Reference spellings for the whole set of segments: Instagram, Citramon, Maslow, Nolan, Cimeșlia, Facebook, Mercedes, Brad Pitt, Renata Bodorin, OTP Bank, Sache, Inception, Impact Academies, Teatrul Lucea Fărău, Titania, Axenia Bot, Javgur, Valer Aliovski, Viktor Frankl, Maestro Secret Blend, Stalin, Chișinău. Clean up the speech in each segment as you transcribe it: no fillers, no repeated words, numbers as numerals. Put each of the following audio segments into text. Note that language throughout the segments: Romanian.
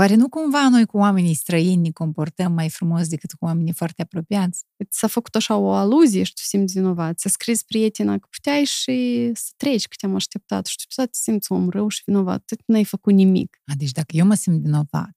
Oare nu cumva noi cu oamenii străini ne comportăm mai frumos decât cu oamenii foarte apropiați? S-a făcut așa o aluzie și tu simți vinovat. Să scrizi prietena că puteai și să treci că te-am așteptat și tu te simți om rău și vinovat. Tu n-ai făcut nimic. Deci dacă eu mă simt vinovat,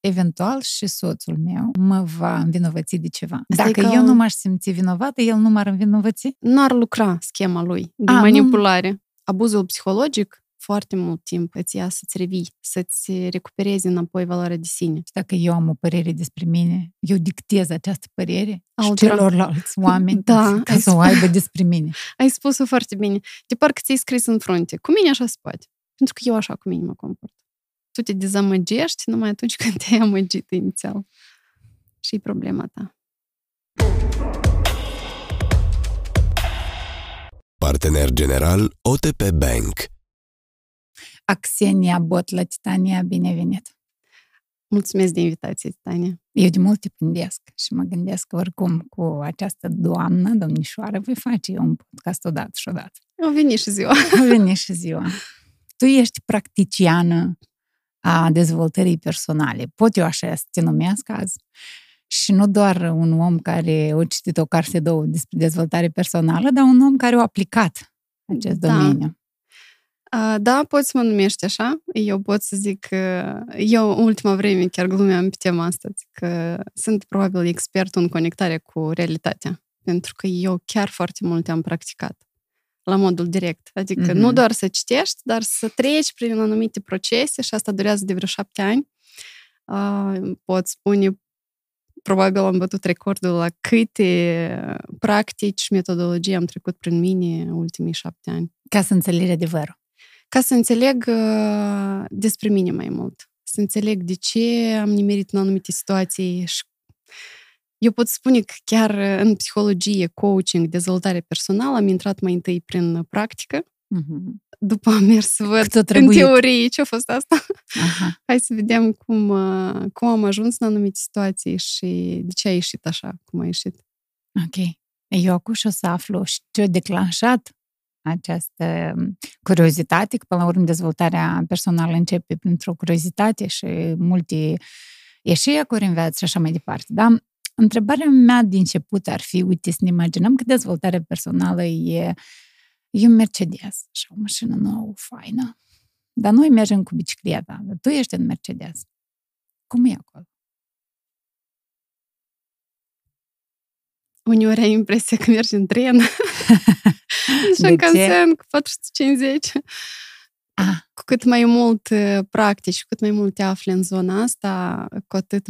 eventual și soțul meu mă va învinovăți de ceva. Dacă eu nu m-aș simți vinovată, el nu m-ar învinovăți? N-ar lucra schema lui de manipulare. Abuzul psihologic foarte mult timp îți ia să-ți revii, să-ți recuperezi înapoi valoarea de sine. Dacă eu am o părere despre mine, eu dictez această părere și celorlalți oameni ca să o aibă despre mine. Ai spus-o foarte bine. De parcă ți-ai scris în frunte. Cu mine așa se poate. Pentru că eu așa cu mine mă comport. Tu te dezamăgești numai atunci când te-ai amăgit inițial. Și e problema ta. Partener general OTP Bank. Axenia Bot la Titania, bine ai venit! Mulțumesc de invitație, Titania! Eu de mult te gândesc și mă gândesc că oricum cu această doamnă, domnișoară, voi face eu un podcast odată și odată. O veni și ziua! O veni și ziua! Tu ești practiciană a dezvoltării personale. Pot eu așa să te numesc azi? Și nu doar un om care a citit o carte două despre dezvoltare personală, dar un om care a aplicat acest domeniu. Da, poți să mă numești așa. Eu pot să zic că eu în ultima vreme chiar glumeam pe tema asta, că sunt probabil expertul în conectare cu realitatea, pentru că eu chiar foarte mult am practicat la modul direct. Adică nu doar să citești, dar să treci prin anumite procese și asta durează de vreo 7 ani. Pot spune, probabil am bătut recordul la câte practici, metodologie am trecut prin mine în ultimii 7 ani. Ca să înțelegi adevărul. Ca să înțeleg despre mine mai mult. Să înțeleg de ce am nimerit în anumite situații. Eu pot spune că chiar în psihologie, coaching, dezvoltare personală am intrat mai întâi prin practică. După am mers să văd în teorie ce-a fost asta. Hai să vedem cum am ajuns în anumite situații și de ce a ieșit așa cum a ieșit. Ok. Eu acum și o să aflu și ce-a declanșat această curiozitate, că până la urmă dezvoltarea personală începe printr-o curiozitate și multe eșecuri în viață și așa mai departe. Da? Întrebarea mea de început ar fi, uite, să ne imaginăm că dezvoltarea personală e un Mercedes și o mașină nouă, faină. Dar noi mergem cu bicicleta, dar tu ești în Mercedes. Cum e acolo? Uneori ai impresia că mergi în tren. Așa în Cansen, cu 450. Cu cât mai mult practici, cu cât mai mult te afli în zona asta, cu atât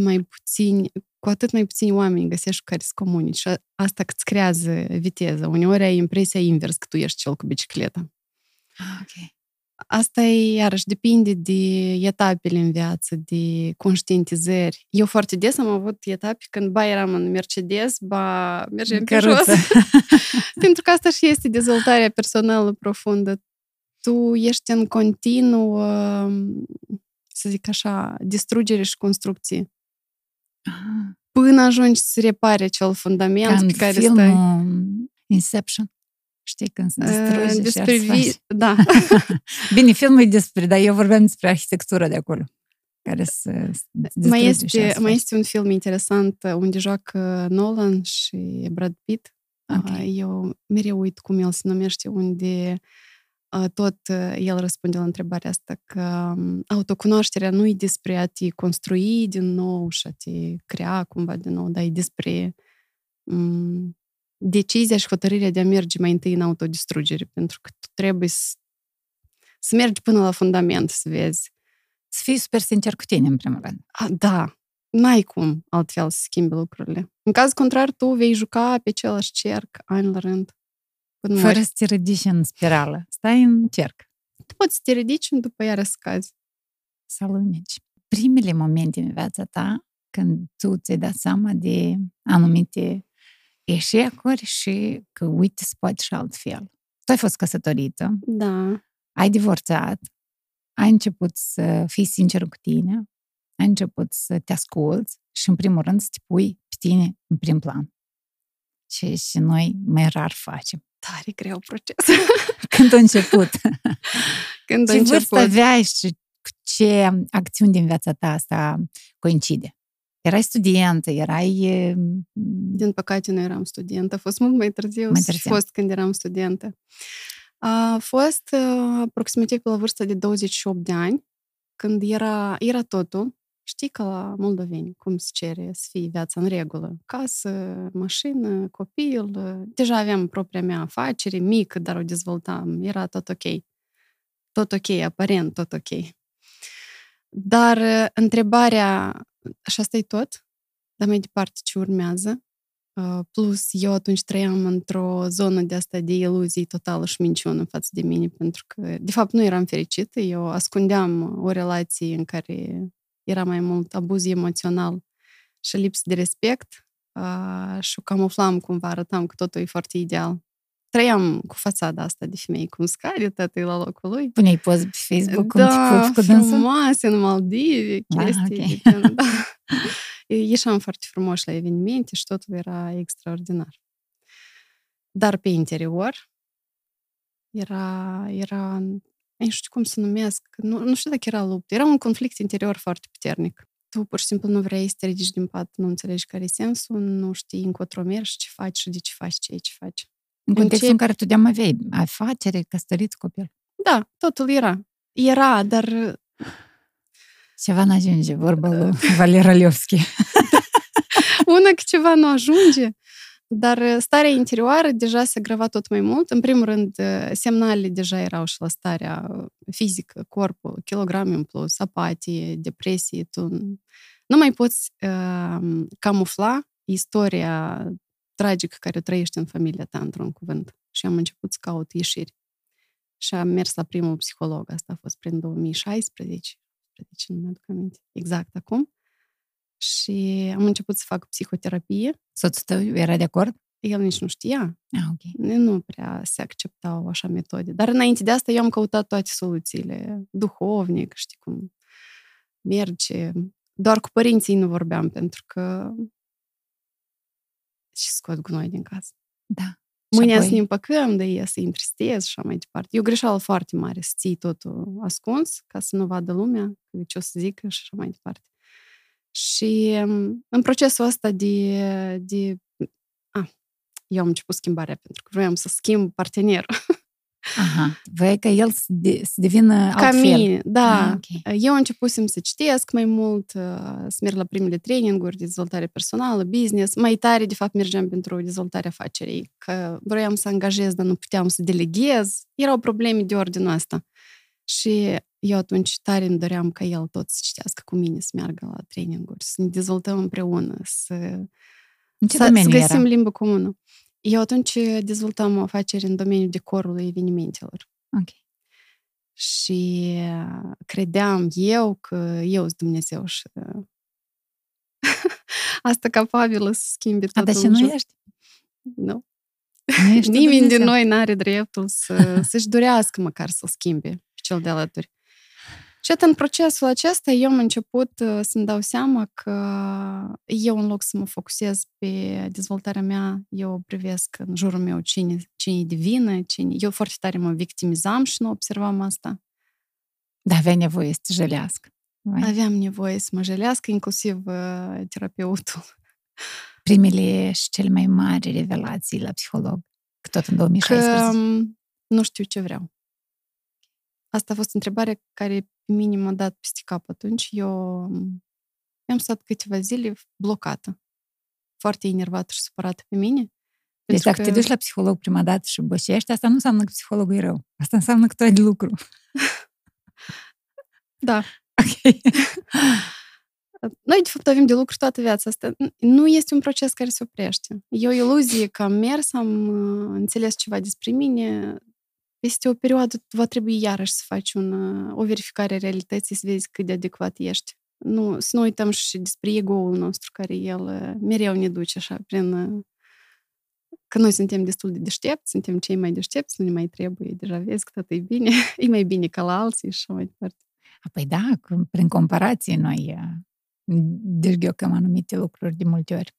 mai puțini oameni găsești cu care să comunici. Și asta îți creează viteză. Uneori ai impresia invers, că tu ești cel cu bicicleta. Ok. Asta e, iarăși, depinde de etapele în viață, de conștientizări. Eu foarte des am avut etape când eram în Mercedes, mergeam pe jos. Pentru că asta și este dezvoltarea personală profundă. Tu ești în continuu, să zic așa, distrugere și construcție. Până ajungi să repare acel fundament pe care stai. Ca în filmul Inception. Știi, când se distruge despre da. Bine, filmul e despre, dar eu vorbeam despre arhitectura de acolo, care se distruge. Mai este un film interesant unde joacă Nolan și Brad Pitt. Okay. Eu mereu uit cum el se numește, unde tot el răspunde la întrebarea asta, că autocunoașterea nu e despre a te construi din nou și a te crea cumva din nou, dar e despre decizia și hotărârea de a merge mai întâi în autodistrugere, pentru că tu trebuie să mergi până la fundament, să vezi. Să fii super sincer cu tine, în primul rând. Da, n-ai cum altfel să schimbi lucrurile. În caz contrar, tu vei juca pe același cerc, ani la rând. Fără să te ridici în spirală. Stai în cerc. Tu poți să te ridici și după iară să cazi. Să aluneci. Primele momente în viața ta, când tu ți-ai dat seama de anumite eșecuri și că uite, se poate și altfel. Tu ai fost căsătorită, ai divorțat, ai început să fii sincer cu tine, ai început să te asculți și în primul rând să te pui pe tine în prim plan. Și noi mai rar facem. Tare greu proces. Când a început? Când a început? Ce vârstă aveai și ce acțiuni din viața ta asta coincide? Erai studentă, erai... Din păcate nu eram studentă, a fost mult mai târziu, și fost când eram studentă. A fost aproximativ pe la vârsta de 28 de ani, când era totul. Știi că la moldoveni cum se cere să fie viața în regulă? Casă, mașină, copil. Deja aveam propria mea afacere, mică, dar o dezvoltam. Era tot ok. Tot ok, aparent tot ok. Dar întrebarea, și asta e tot, dar mai departe ce urmează? Plus, eu atunci trăiam într-o zonă de asta de iluzii totală și minciună față de mine, pentru că, de fapt, nu eram fericită. Eu ascundeam o relație în care era mai mult abuz emoțional și lipsă de respect și o camuflam cumva, arătam că totul e foarte ideal. Trăiam cu fațada asta de femeie cum scade, tata e la locul lui. Puneai poze pe Facebook, da, cum frumoase, în Maldive, chestii. Ah, okay. Da. Ieșeam foarte frumos la evenimente și totul era extraordinar. Dar pe interior era nu știu cum se numesc, nu știu dacă era luptă, era un conflict interior foarte puternic. Tu pur și simplu nu vrei să te ridici din pat, nu înțelegi care e sensul, nu știi încotro mergi, ce faci și de ce faci, ce faci. În contextul în care tu de-am aveai afacere, căsătoriți, copil. Da, totul era. Era, dar... Ceva nu ajunge, vorba lui Valer Aliovski. Una că ceva nu ajunge, dar starea interioară deja se agrava tot mai mult. În primul rând, semnalele deja erau și la starea fizică, corpul, kilograme în plus, apatie, depresie. Tu nu mai poți camufla istoria tragică care o trăiești în familia ta, într-un cuvânt. Și am început să caut ieșiri. Și am mers la primul psiholog. Asta a fost prin 2016. Deci nu mi-aduc aminte exact acum. Și am început să fac psihoterapie. Soțul tău era de acord? El nici nu știa. Ah, okay. Nu prea se acceptau așa metode. Dar înainte de asta eu am căutat toate soluțiile. Duhovnic, știi cum merge. Doar cu părinții nu vorbeam, pentru că și scot gunoi din casă. Da. Mâinea să ne împăcăm, de ea să îi întristez și așa mai departe. E o greșeală foarte mare să ții totul ascuns, ca să nu vadă lumea ce o să zică și așa mai departe. Și în procesul ăsta eu am început schimbarea, pentru că vroiam să schimb partenerul. Aha. Vrei ca el să devină ca altfel. Mine, da. Ah, okay. Eu începusem să citesc mai mult, să merg la primele traininguri de dezvoltare personală, business. Mai tare, de fapt, mergeam pentru dezvoltarea afacerii, că vroiam să angajez, dar nu puteam să deleghez. Erau probleme de ordinul ăsta. Și eu atunci tare îmi doream ca el tot să citească cu mine, să meargă la traininguri, să ne dezvoltăm împreună, să găsim limbă comună. Eu atunci dezvoltam o afacere în domeniul decorului evenimentelor. Ok. Și credeam eu că eu sunt Dumnezeu și asta capabilă să schimbe totul. Dar și nu ești? Nu. Nimeni din noi n-are dreptul să-și dorească măcar să-l schimbe pe cel de alături. Și atât în procesul acesta eu am început să-mi dau seama că eu, în loc să mă focusez pe dezvoltarea mea, eu privesc în jurul meu cine e divină, cine... Eu foarte tare mă victimizam și nu observam asta. Dar aveai nevoie să te jelească. Aveam nevoie să mă jelească, inclusiv terapeutul. Primele și cele mai mari revelații la psiholog, că tot în 2016. Că nu știu ce vreau. Asta a fost întrebarea care minim m-a dat peste cap atunci. Eu am stat câteva zile blocată, foarte enervată și supărată pe mine. Deci dacă te duci la psiholog prima dată și boșești, asta nu înseamnă că psihologul e rău. Asta înseamnă că tu ai de lucru. Da. Ok. Noi, de fapt, avem de lucru toată viața asta. Nu este un proces care se oprește. E o iluzie că am mers, am înțeles ceva despre mine. Peste o perioadă va trebui iarăși să faci o verificare a realității, să vezi cât de adecvat ești. Nu, să nu uităm și despre ego-ul nostru, care el mereu ne duce așa prin... Că noi suntem destul de deștepți, suntem cei mai deștepți, nu ne mai trebuie, deja vezi că totul e bine, e mai bine ca la alții și așa mai departe. Păi da, prin comparație noi dezghiocăm anumite lucruri de multe ori,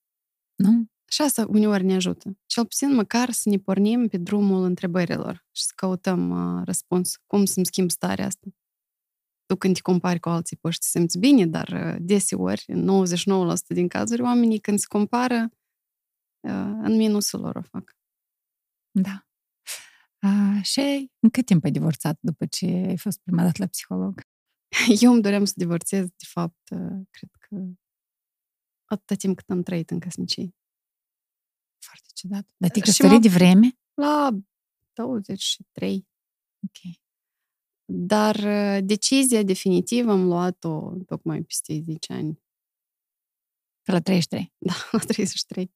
nu? Și asta uneori ne ajută. Cel puțin măcar să ne pornim pe drumul întrebărilor și să căutăm răspuns. Cum să-mi schimb starea asta? tu când te compari cu alții poți să te simți bine, dar deseori, în 99% din cazuri, oamenii când se compară, în minusul lor o fac. Da. Și în cât timp ai divorțat după ce ai fost prima dată la psiholog? Eu îmi doream să divorțez, de fapt, cred că atâta timp cât am trăit în căsnicie. Foarte ciudat. Dar te căsătoreai de vreme? La 23. Ok. Dar decizia definitivă am luat-o tocmai peste 10 ani. Pe la 33? Da, la 33.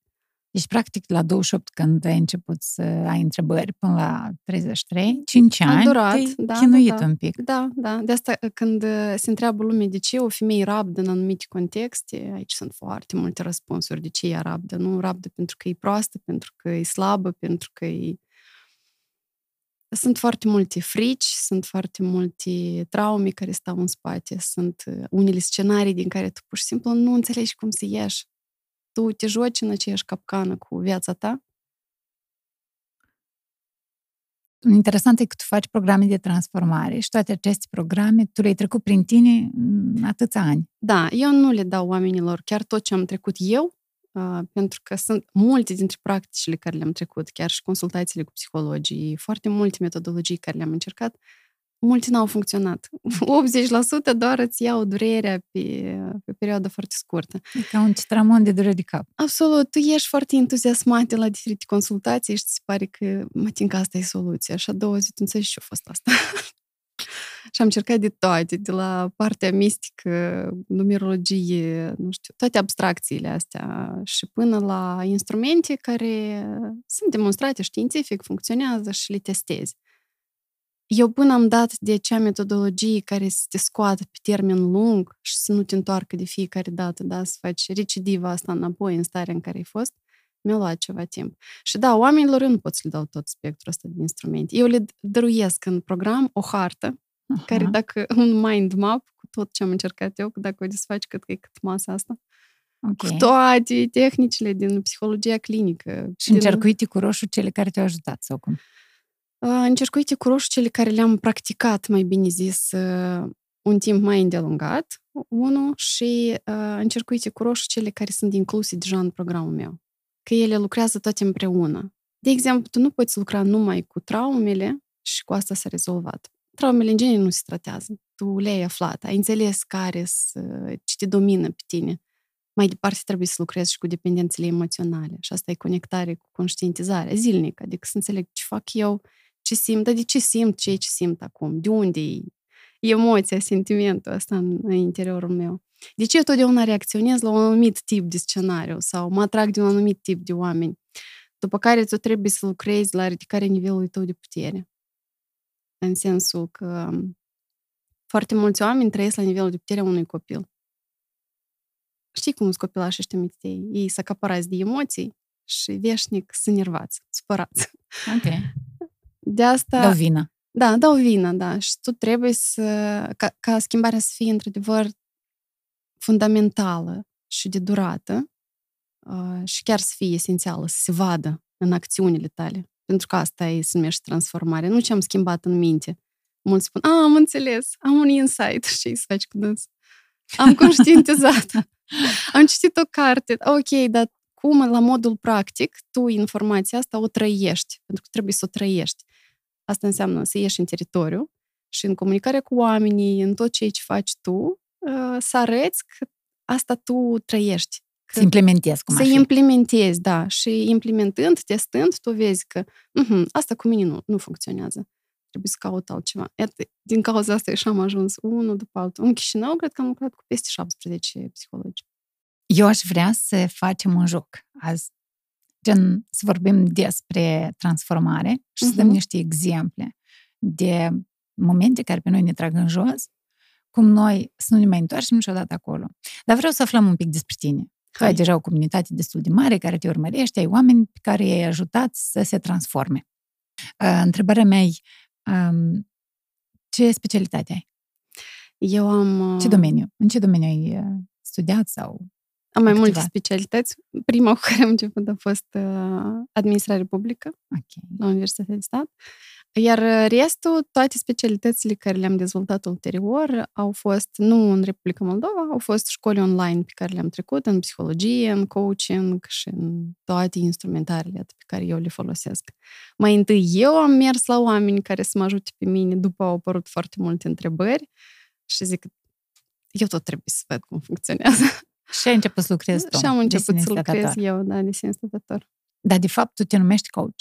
Deci, practic, la 28, când ai început să ai întrebări, până la 33, 5 ani, te-ai chinuit un pic. Da, da. De asta, când se întreabă lumea de ce o femeie rabdă în anumite contexte, aici sunt foarte multe răspunsuri. De ce ea rabdă? Nu rabdă pentru că e proastă, pentru că e slabă, pentru că e... Sunt foarte multe frici, sunt foarte multe traume care stau în spate, sunt unele scenarii din care tu pur și simplu nu înțelegi cum să ieși. Tu te joci în aceeași capcană cu viața ta? Interesant e că tu faci programe de transformare și toate aceste programe tu le-ai trecut prin tine atâția ani. Da, eu nu le dau oamenilor chiar tot ce am trecut eu, pentru că sunt multe dintre practicile care le-am trecut, chiar și consultațiile cu psihologii, foarte multe metodologii care le-am încercat, multe n-au funcționat. 80% doar îți iau durerea pe perioadă foarte scurtă. E ca un citramon de dureri de cap. Absolut. Tu ești foarte entuziasmată la diferite consultații și ți pare că, mă tin că asta e soluția. Și a doua zi, tu înțelegi ce a fost asta. Și am încercat de toate, de la partea mistică, numerologie, nu știu, toate abstracțiile astea și până la instrumente care sunt demonstrate științific, funcționează și le testezi. Eu până am dat de acea metodologie care să te scoată pe termen lung și să nu te întoarcă de fiecare dată, da? Să faci recidiva asta înapoi în starea în care ai fost, mi-a luat ceva timp. Și da, oamenilor eu nu pot să le dau tot spectrul ăsta de instrumente. Eu le dăruiesc în program o hartă, care dacă un mind map, cu tot ce am încercat eu, dacă o desfaci cât că e cât masa asta, okay, cu toate tehnicile din psihologia clinică. Și încercuite cu roșu cele care te-au ajutat sau cum? Încercuite cu roșu cele care le-am practicat, mai bine zis, un timp mai îndelungat, unul, și încercuite cu roșu cele care sunt incluse deja în programul meu. Că ele lucrează toate împreună. De exemplu, tu nu poți lucra numai cu traumele și cu asta s-a rezolvat. Traumele în genere nu se tratează. Tu le-ai aflat, ai înțeles ce te domină pe tine. Mai departe trebuie să lucrezi și cu dependențele emoționale. Și asta e conectare cu conștientizarea zilnică. Adică să înțeleg ce fac eu, ce simt, dar de ce simt ce simt acum, de unde e emoția, sentimentul ăsta în interiorul meu. De ce eu totdeauna reacționez la un anumit tip de scenariu sau mă atrag de un anumit tip de oameni. După care tu trebuie să lucrezi la ridicarea nivelului tău de putere. În sensul că foarte mulți oameni trăiesc la nivelul de putere a unui copil. Știi cum sunt copilașii ăștia mititei? Ei se acaparați de emoții și veșnic sunt nervați, supărați. Ok. De asta... Dau vină. Da, dau vină, da. Și tu trebuie să... Ca schimbarea să fie într-adevăr fundamentală și de durată și chiar să fie esențială, să se vadă în acțiunile tale. Pentru că asta e, se numește transformare. Nu ce am schimbat în minte. Mulți spun, am înțeles, am un insight. Și să faci cu dâns. Am conștientizat. Am citit o carte. Ok, dar cum, la modul practic, tu informația asta o trăiești? Pentru că trebuie să o trăiești. Asta înseamnă să ieși în teritoriu și în comunicarea cu oamenii, în tot ce faci tu, să arăți că asta tu trăiești. Să implementezi, cum ar fi. Să implementezi, da. Și implementând, testând, tu vezi că asta cu mine nu funcționează. Trebuie să caut altceva. Iată, din cauza asta și am ajuns unul după altul. În Chișinău, cred că am lucrat cu peste 17 psihologi. Eu aș vrea să facem un joc azi. Gen, să vorbim despre transformare și să dăm niște exemple de momente care pe noi ne trag în jos, cum noi să nu ne mai întoarcem niciodată acolo. Dar vreau să aflăm un pic despre tine. Tu ai deja o comunitate destul de mare care te urmărește, ai oameni pe care i-ai ajutat să se transforme. Întrebarea mea e, ce specialitate ai? Eu am... Ce domeniu? În ce domeniu ai studiat sau... Am mai multe specialități. Prima cu care am început a fost administrare publică la Universitatea de Stat. Iar restul, toate specialitățile care le-am dezvoltat ulterior au fost, nu în Republica Moldova, au fost școli online pe care le-am trecut în psihologie, în coaching și în toate instrumentarele pe care eu le folosesc. Mai întâi eu am mers la oameni care să mă ajute pe mine, după au apărut foarte multe întrebări și zic, eu tot trebuie să văd cum funcționează. Și ai început să lucrezi tu. Și am început să lucrez eu, da, desin statător. Dar de fapt tu te numești coach.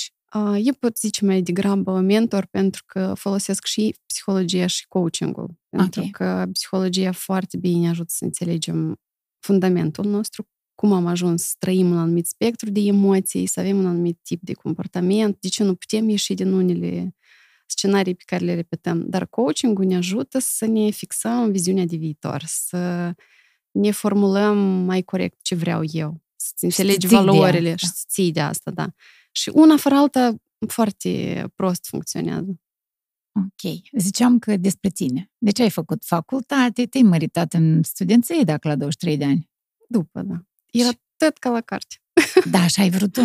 Eu pot zice mai degrabă mentor, pentru că folosesc și psihologia și coaching-ul. Pentru că psihologia foarte bine ne ajută să înțelegem fundamentul nostru, cum am ajuns să trăim un anumit spectru de emoții, să avem un anumit tip de comportament, de ce nu putem ieși din unele scenarii pe care le repetăm. Dar coaching-ul ne ajută să ne fixăm viziunea de viitor, să ne formulăm mai corect ce vreau eu, să înțelegi valorile și să ții de asta, da. Și una fără alta foarte prost funcționează. Ok. Ziceam că despre tine. Deci ai făcut facultate, te-ai măritat în studenție, dacă la 23 de ani. După, da. Era tot ca la carte. Da, și ai vrut tu.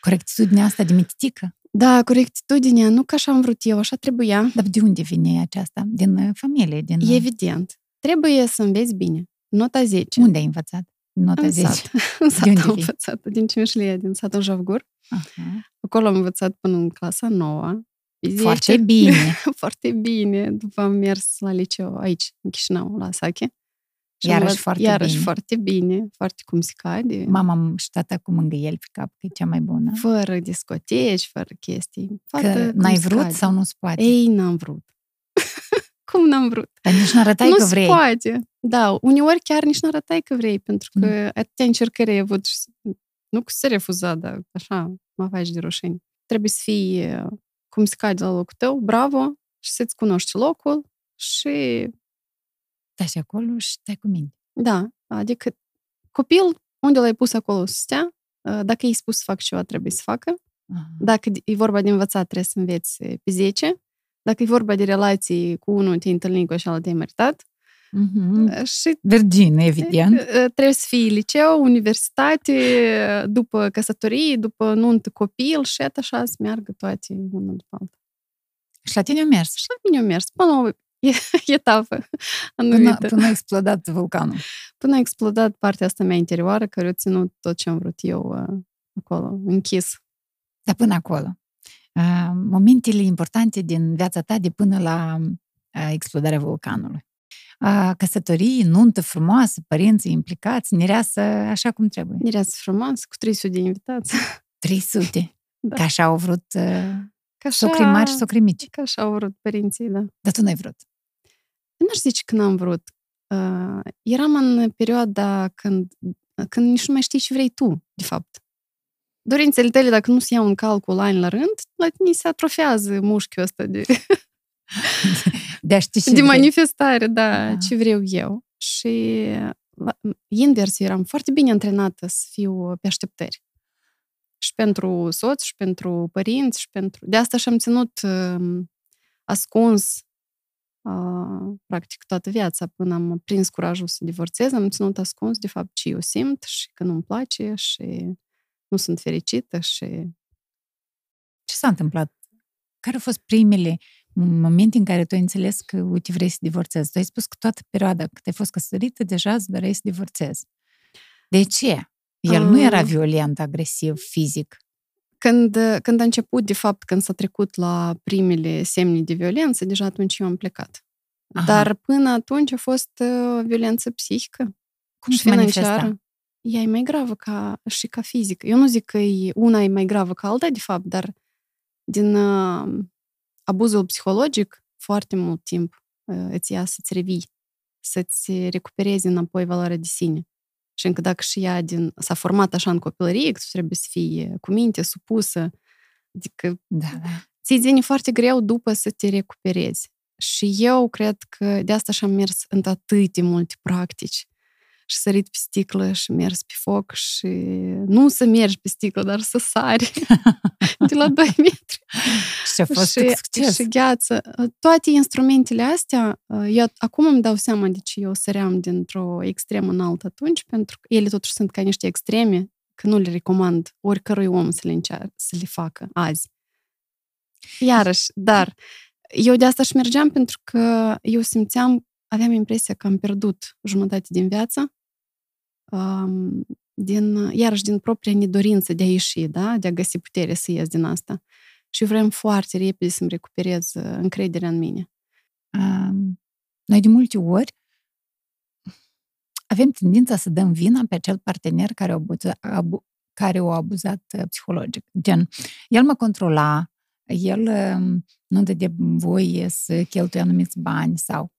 Corectitudinea asta de mititică. Da, corectitudinea, nu că așa am vrut eu, așa trebuia. Dar de unde vine aceasta? Din familie? Din... Evident. Trebuie să înveți bine. Nota 10. Unde ai învățat? Nota în 10. Sat. În sat am învățat. Din Cimeșlia, din satul Javgur. Aha. Acolo am învățat până în clasa 9. Foarte bine! Foarte bine! După am mers la liceu aici, în Chișinău, la Sache. Iarăși foarte bine, foarte cum se cade. Mama am ștat cu mângâiel pe cap, că e cea mai bună. Fără discoteci, fără chestii. Că n-ai vrut sau nu-ți poate? Ei, n-am vrut. Cum n-am vrut? Dar nici n-arătai că vrei. Nu poate. Da, uneori chiar nici n-arătai că vrei, pentru că atâtea încercări ai avut. Nu că se refuza, dar așa mă faci de rușine. Trebuie să fii cum se cade la locul tău, bravo, și să-ți cunoști locul și... Stai și acolo și stai cu mine. Da, adică copil, unde l-ai pus acolo să stea, dacă i-ai spus să facă ceva, trebuie să facă. Aha. Dacă e vorba de învățat, trebuie să înveți pe 10. Dacă e vorba de relații cu unul, te-ai întâlnit cu așa, te-ai meritat. Și virgin, evident. Trebuie să fii liceu, universitate, după căsătorie, după nuntă, copil și așa să meargă toate una după alta. Și la tine a mers? Și la mine a mers. Până la o etapă anumită. Până a explodat vulcanul. Până a explodat partea asta mea interioară, care a ținut tot ce am vrut eu acolo, închis. Dar până acolo. Momentele importante din viața ta de până la explodarea vulcanului. Căsătorii, nuntă frumoasă, părinții implicați, nereasă așa cum trebuie. Nereasă frumoasă, cu 300 de invitați. 300? Da. Că așa au vrut socrimari și socrimici. Că așa au vrut părinții, da. Dar tu n-ai vrut. N-aș zice că n-am vrut. Eram în perioada când nici nu mai știi ce vrei tu, de fapt. Dorințele tale, dacă nu se iau în calcul ani la rând, la tine se atrofează mușchiul ăsta de... De manifestare, da, ce vreau eu. Și invers, eram foarte bine antrenată să fiu pe așteptări. Și pentru soț, și pentru părinți, și pentru... De asta și-am ținut ascuns practic toată viața, până am prins curajul să divorțez, am ținut ascuns, de fapt, ce eu simt și că nu-mi place și nu sunt fericită și... Ce s-a întâmplat? Care au fost primele momente în care tu ai înțeles că, uite, vrei să divorțezi? Tu ai spus că toată perioada cât ai fost căsătorită, deja îți doreai să divorțezi. De ce? El nu era violent, agresiv, fizic. Când a început, de fapt, când s-a trecut la primele semne de violență, deja atunci eu am plecat. Aha. Dar până atunci a fost violență psihică. Cum se manifesta? Ea e mai gravă și ca fizică. Eu nu zic că una e mai gravă ca alta, de fapt, dar din abuzul psihologic, foarte mult timp îți ia să-ți revii, să-ți recuperezi înapoi valoarea de sine. Și încă dacă și ea s-a format așa în copilărie, că trebuie să fii cu minte, supusă, adică ți-i vine foarte greu după să te recuperezi. Și eu cred că de asta și-am mers în atâtea multe practici. Și sărit pe sticlă și mers pe foc și... Nu să mergi pe sticlă, dar să sari de la 2 metri. Și a fost succes. Și gheață. Toate instrumentele astea, eu acum îmi dau seama de ce eu săream dintr-o extremă în altă atunci, pentru că ele totuși sunt ca niște extreme, că nu le recomand oricărui om să le facă azi. Iarăși, dar eu de asta și mergeam pentru că eu simțeam, aveam impresia că am pierdut jumătate din viață, din propria nedorință de a ieși, da? De a găsi putere să ies din asta. Și vreau foarte repede să-mi recuperez încrederea în mine. Noi de multe ori avem tendința să dăm vina pe acel partener care o abuzat psihologic. Gen, el mă controla, el nu dă de voie să cheltuie anumiți bani sau...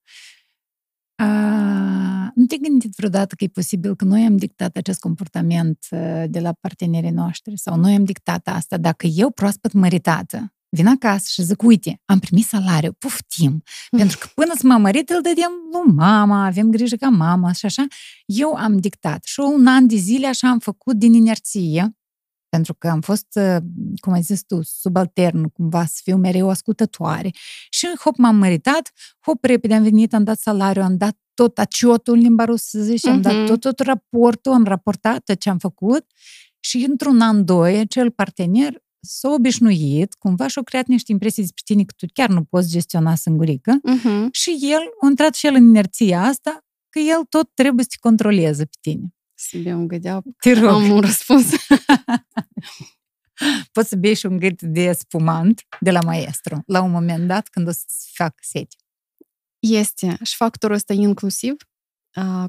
Nu te-ai gândit vreodată că e posibil că noi am dictat acest comportament de la partenerii noștri sau noi am dictat asta? Dacă eu, proaspăt măritată, vin acasă și zic, uite, am primit salariu, poftim, pentru că până să mă mărit îl dădeam lui mama, avem grijă ca mama și așa, eu am dictat și un an de zile așa am făcut din inerție, pentru că am fost, cum ai zis tu, subalternă, cumva, să fiu mereu ascultătoare. Și hop, m-am măritat, hop, repede am venit, am dat salariu, am dat tot aciotul în limba rusă, zice, am dat tot raportul, am raportat tot ce am făcut și într-un an, doi, acel partener s-a obișnuit, cumva, și-a creat niște impresii despre tine că tu chiar nu poți gestiona singurică și el a intrat și el în inerția asta că el tot trebuie să te controleze pe tine. Să bea un gâdeau, am un răspuns. Poți să bei și un gât de spumant de la maestru, la un moment dat, când o să-ți fac sete. Este și factorul ăsta inclusiv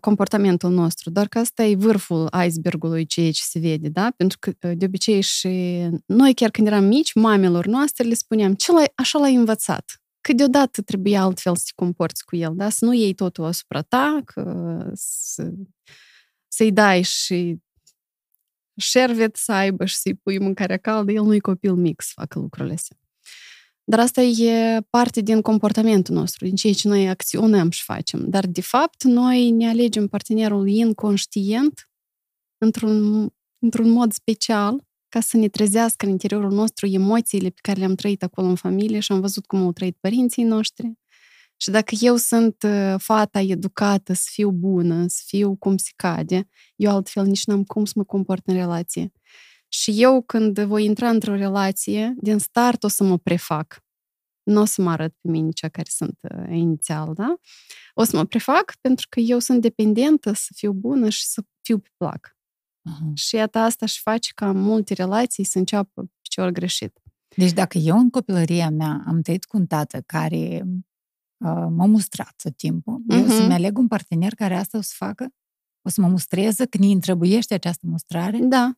comportamentul nostru, doar că asta e vârful icebergului ceea ce se vede, da? Pentru că de obicei și noi, chiar când eram mici, mamelor noastre le spuneam, așa l-ai învățat. Că deodată trebuie altfel să te comporți cu el, da? Să nu iei totul asupra ta, că să-i dai și șervet să aibă și să-i pui mâncarea caldă, el nu-i copil mic să facă lucrurile astea. Dar asta e parte din comportamentul nostru, din ceea ce noi acționăm și facem. Dar, de fapt, noi ne alegem partenerul inconștient într-un mod special ca să ne trezească în interiorul nostru emoțiile pe care le-am trăit acolo în familie și am văzut cum au trăit părinții noștri. Și dacă eu sunt fata educată, să fiu bună, să fiu cum se cade, eu altfel nici n-am cum să mă comport în relație. Și eu când voi intra într-o relație, din start o să mă prefac. Nu o să mă arăt pe mine cea care sunt inițial, da? O să mă prefac pentru că eu sunt dependentă să fiu bună și să fiu pe plac. Și iată asta își face ca multe relații să înceapă picior greșit. Deci dacă eu în copilăria mea am trăit cu un tată care... m-a mustrat tot timpul. Eu să-mi aleg un partener care asta o să facă? O să mă mustreze când îi întrebuiește această mustrare? Da.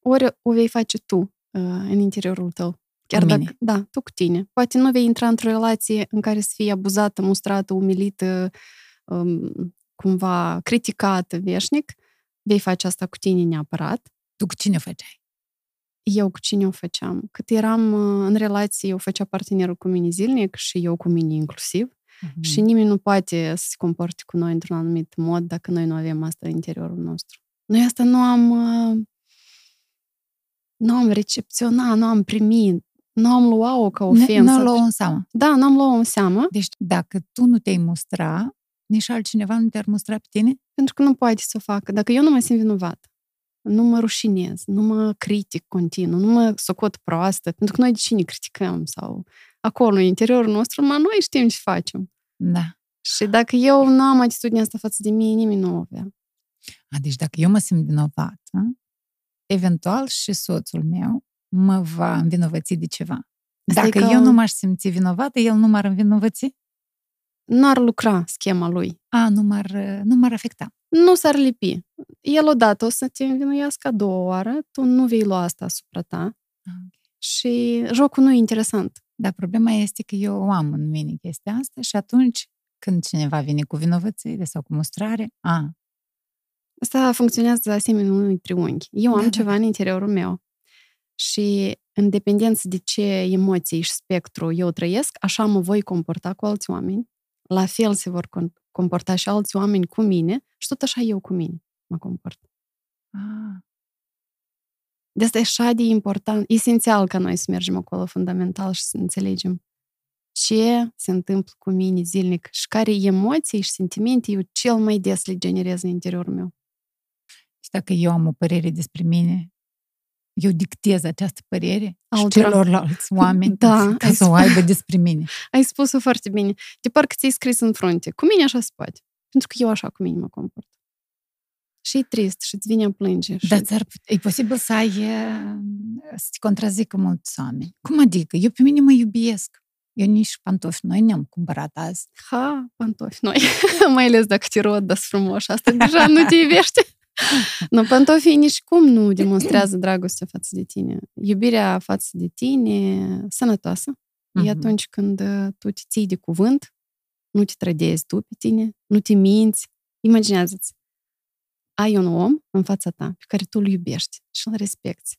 Ori o vei face tu în interiorul tău. Chiar dacă, da, tu cu tine. Poate nu vei intra într-o relație în care să fii abuzată, mustrată, umilită, cumva criticată veșnic. Vei face asta cu tine neapărat. Tu cu cine o făceai? Eu cu cine o făceam? Cât eram în relație, eu făcea partenerul cu mine zilnic și eu cu mine inclusiv. Și nimeni nu poate să se comporte cu noi într-un anumit mod dacă noi nu avem asta în interiorul nostru. Noi asta nu am recepționat, nu am primit, nu am luat-o ca ofensă. Nu am luat-o în seamă. Da, nu am luat-o în seamă. Deci dacă tu nu te-ai mustra, nici altcineva nu te-ar mustra pe tine? Pentru că nu poate să o facă. Dacă eu nu mă simt vinovat, nu mă rușinez, nu mă critic continuu, nu mă socot proastă, pentru că noi de cine criticăm sau acolo, în interiorul nostru, noi știm ce facem. Da. Și dacă eu nu am atitudinea asta față de mine, nimeni nu o avea. Deci dacă eu mă simt vinovată, eventual și soțul meu mă va învinovăți de ceva. Dacă eu nu m-aș simți vinovată, el nu m-ar învinovăți? Nu ar lucra schema lui. Nu m-ar afecta. Nu s-ar lipi. El odată o să te învinuiască a doua oară, tu nu vei lua asta asupra ta. Și jocul nu e interesant. Dar problema este că eu o am în mine chestia asta și atunci când cineva vine cu vinovățire sau cu mustrare, Asta funcționează asemenea unui triunghi. Eu am ceva în interiorul meu și în dependență de ce emoții și spectru eu trăiesc, așa mă voi comporta cu alți oameni. La fel se vor comporta și alți oameni cu mine și tot așa eu cu mine mă comport. De asta e așa de important, esențial ca noi să mergem acolo fundamental și să înțelegem ce se întâmplă cu mine zilnic și care emoții și sentimente eu cel mai des le generez în interiorul meu. Și dacă eu am o părere despre mine, eu dictez această părere al celorlalți oameni ca să o aibă despre mine. Ai spus-o foarte bine. De parcă ți-ai scris în frunte. Cu mine așa se poate. Pentru că eu așa cu mine mă comport. Și e trist și îți vine a plânge. Dar e posibil să ai să te contrazică mulți oameni. Cum adică? Eu pe mine mă iubesc. Eu nici pantofi noi ne-am cumpărat azi. Pantofi noi. Mai ales dacă te rod, dar-s frumos. Asta deja nu te iubește. Nu, pantofii nici cum nu demonstrează dragostea față de tine. Iubirea față de tine sănătoasă. E atunci când tu te ții de cuvânt, nu te trădezi tu pe tine, nu te minți. Imaginează-ți, ai un om în fața ta pe care tu îl iubești și îl respecti.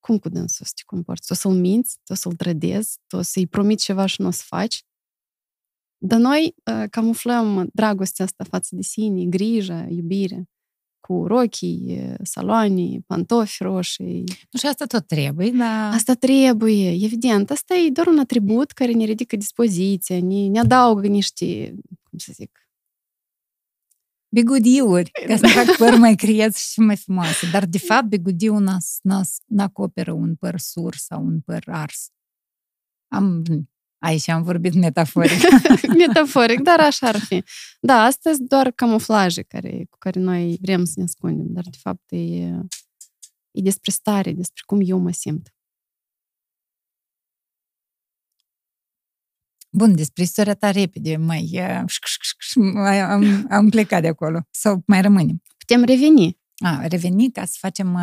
Cum cu dânsul să te comporți? O să-l minți, o să-l trădezi, o să-i promiți ceva și nu o să faci. Dar noi camuflăm dragostea asta față de sine, grijă, iubire, cu rochii, saloanii, pantofi roșii. Și asta tot trebuie, da? Asta trebuie, evident. Asta e doar un atribut care ne ridică dispoziția, ne adaugă niște, cum să zic, bigudiuri, ca să fac păr mai creați și mai frumoase. Dar, de fapt, bigudiul n-acoperă un păr sur sau un păr ars. Aici am vorbit metaforic. Metaforic, dar așa ar fi. Da, astea sunt doar camuflaje cu care noi vrem să ne ascundem, dar de fapt e despre stare, despre cum eu mă simt. Bun, despre istoria ta repede, am plecat de acolo. Sau mai rămânem? Putem reveni. Reveni ca să facem,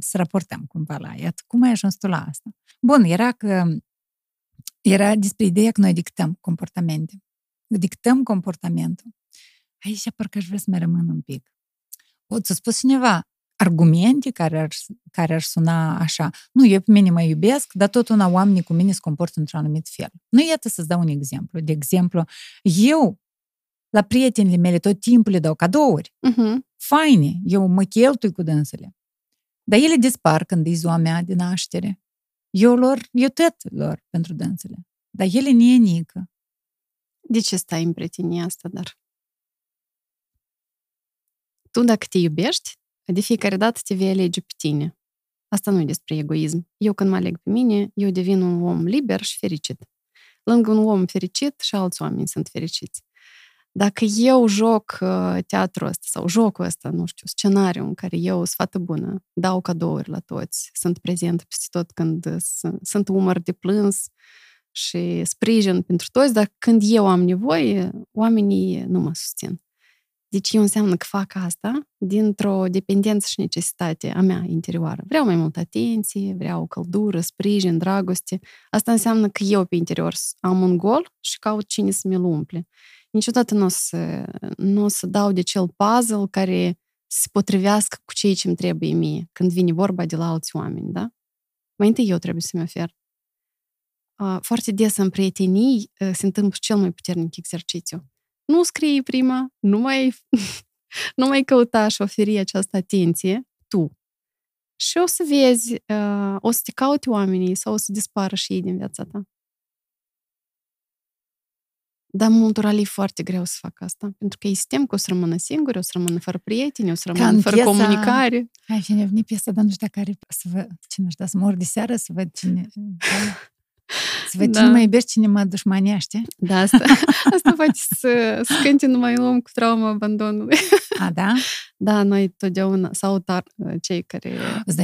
să raportăm cumva la ea. Cum ai ajuns tu la asta? Bun, era despre ideea că noi dictăm comportamente. Dictăm comportamentul. Aici parcă aș vrea să mai rămân un pic. Ți-a spus cineva argumente care ar suna așa. Nu, eu pe mine mă iubesc, dar tot una oamenii cu mine se comportă într-un anumit fel. Nu, iată să-ți dau un exemplu. De exemplu, eu la prietenile mele tot timpul le dau cadouri. Faine, eu mă cheltui cu dânsele. Dar ele dispar când e ziua mea de naștere. Eu tot lor pentru dânsele. Dar ele nu e nică. De ce stai în prietenia asta, dar? Tu, dacă te iubești, de fiecare dată te vei alege pe tine. Asta nu e despre egoism. Eu când mă aleg pe mine, eu devin un om liber și fericit. Lângă un om fericit și alți oameni sunt fericiți. Dacă eu joc teatrul ăsta sau jocul ăsta, nu știu, scenariu în care eu sunt fată bună, dau cadouri la toți, sunt prezent peste tot când sunt umăr de plâns și sprijin pentru toți, dar când eu am nevoie, oamenii nu mă susțin. Deci eu înseamnă că fac asta dintr-o dependență și necesitate a mea interioară. Vreau mai multă atenție, vreau căldură, sprijin, dragoste. Asta înseamnă că eu pe interior am un gol și caut cine să mi-l umple. Niciodată nu o să dau de cel puzzle care se potrivească cu ceea ce îmi trebuie mie când vine vorba de la alți oameni, da? Mai întâi eu trebuie să-mi ofer. Foarte des în prietenii se întâmplă cel mai puternic exercițiu. Nu scrie prima, nu mai căuta și oferi această atenție tu. Și o să vezi, o să te caute oamenii sau o să dispară și ei din viața ta. Dar multora le foarte greu să facă asta. Pentru că ei stem că o să rămână singuri, o să rămână fără prieteni, o să rămână fără comunicare. Hai, și ne-a venit piesa, dar nu știu dacă are să văd cine aș da, să mor de seară, să văd cine... Să văd cine mă iubești, cine mă dușmanește. Da, asta poate să cânte numai în om cu trauma abandonului. Da? Da, noi totdeauna, sau cei care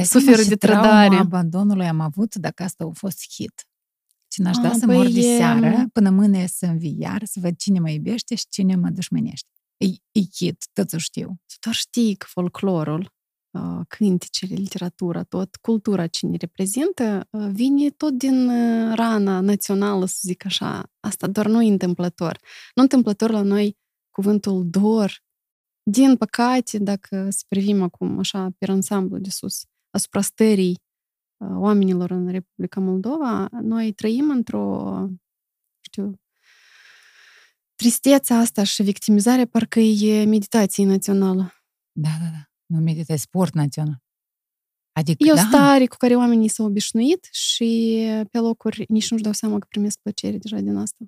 suferă de trădare. Trauma abandonului am avut, dacă asta a fost hit. Cine aș da să mor de seară, până mâine să învii iar, să văd cine mă iubește și cine mă dușmânește. E hit, toți o știu. Doar știi că folclorul, cântecele, literatura, tot, cultura ce ne reprezintă, vine tot din rana națională, să zic așa. Asta doar nu e întâmplător. Nu întâmplător la noi cuvântul dor. Din păcate, dacă să privim acum așa pe ansamblu de sus, asupra stării oamenilor în Republica Moldova, noi trăim într-o, tristețea asta și victimizarea parcă e meditație națională. Da. Nu meditație, sport național. Adică, e o stare cu care oamenii s-au obișnuit și pe locuri nici nu-și dau seama că primesc plăcere deja din asta.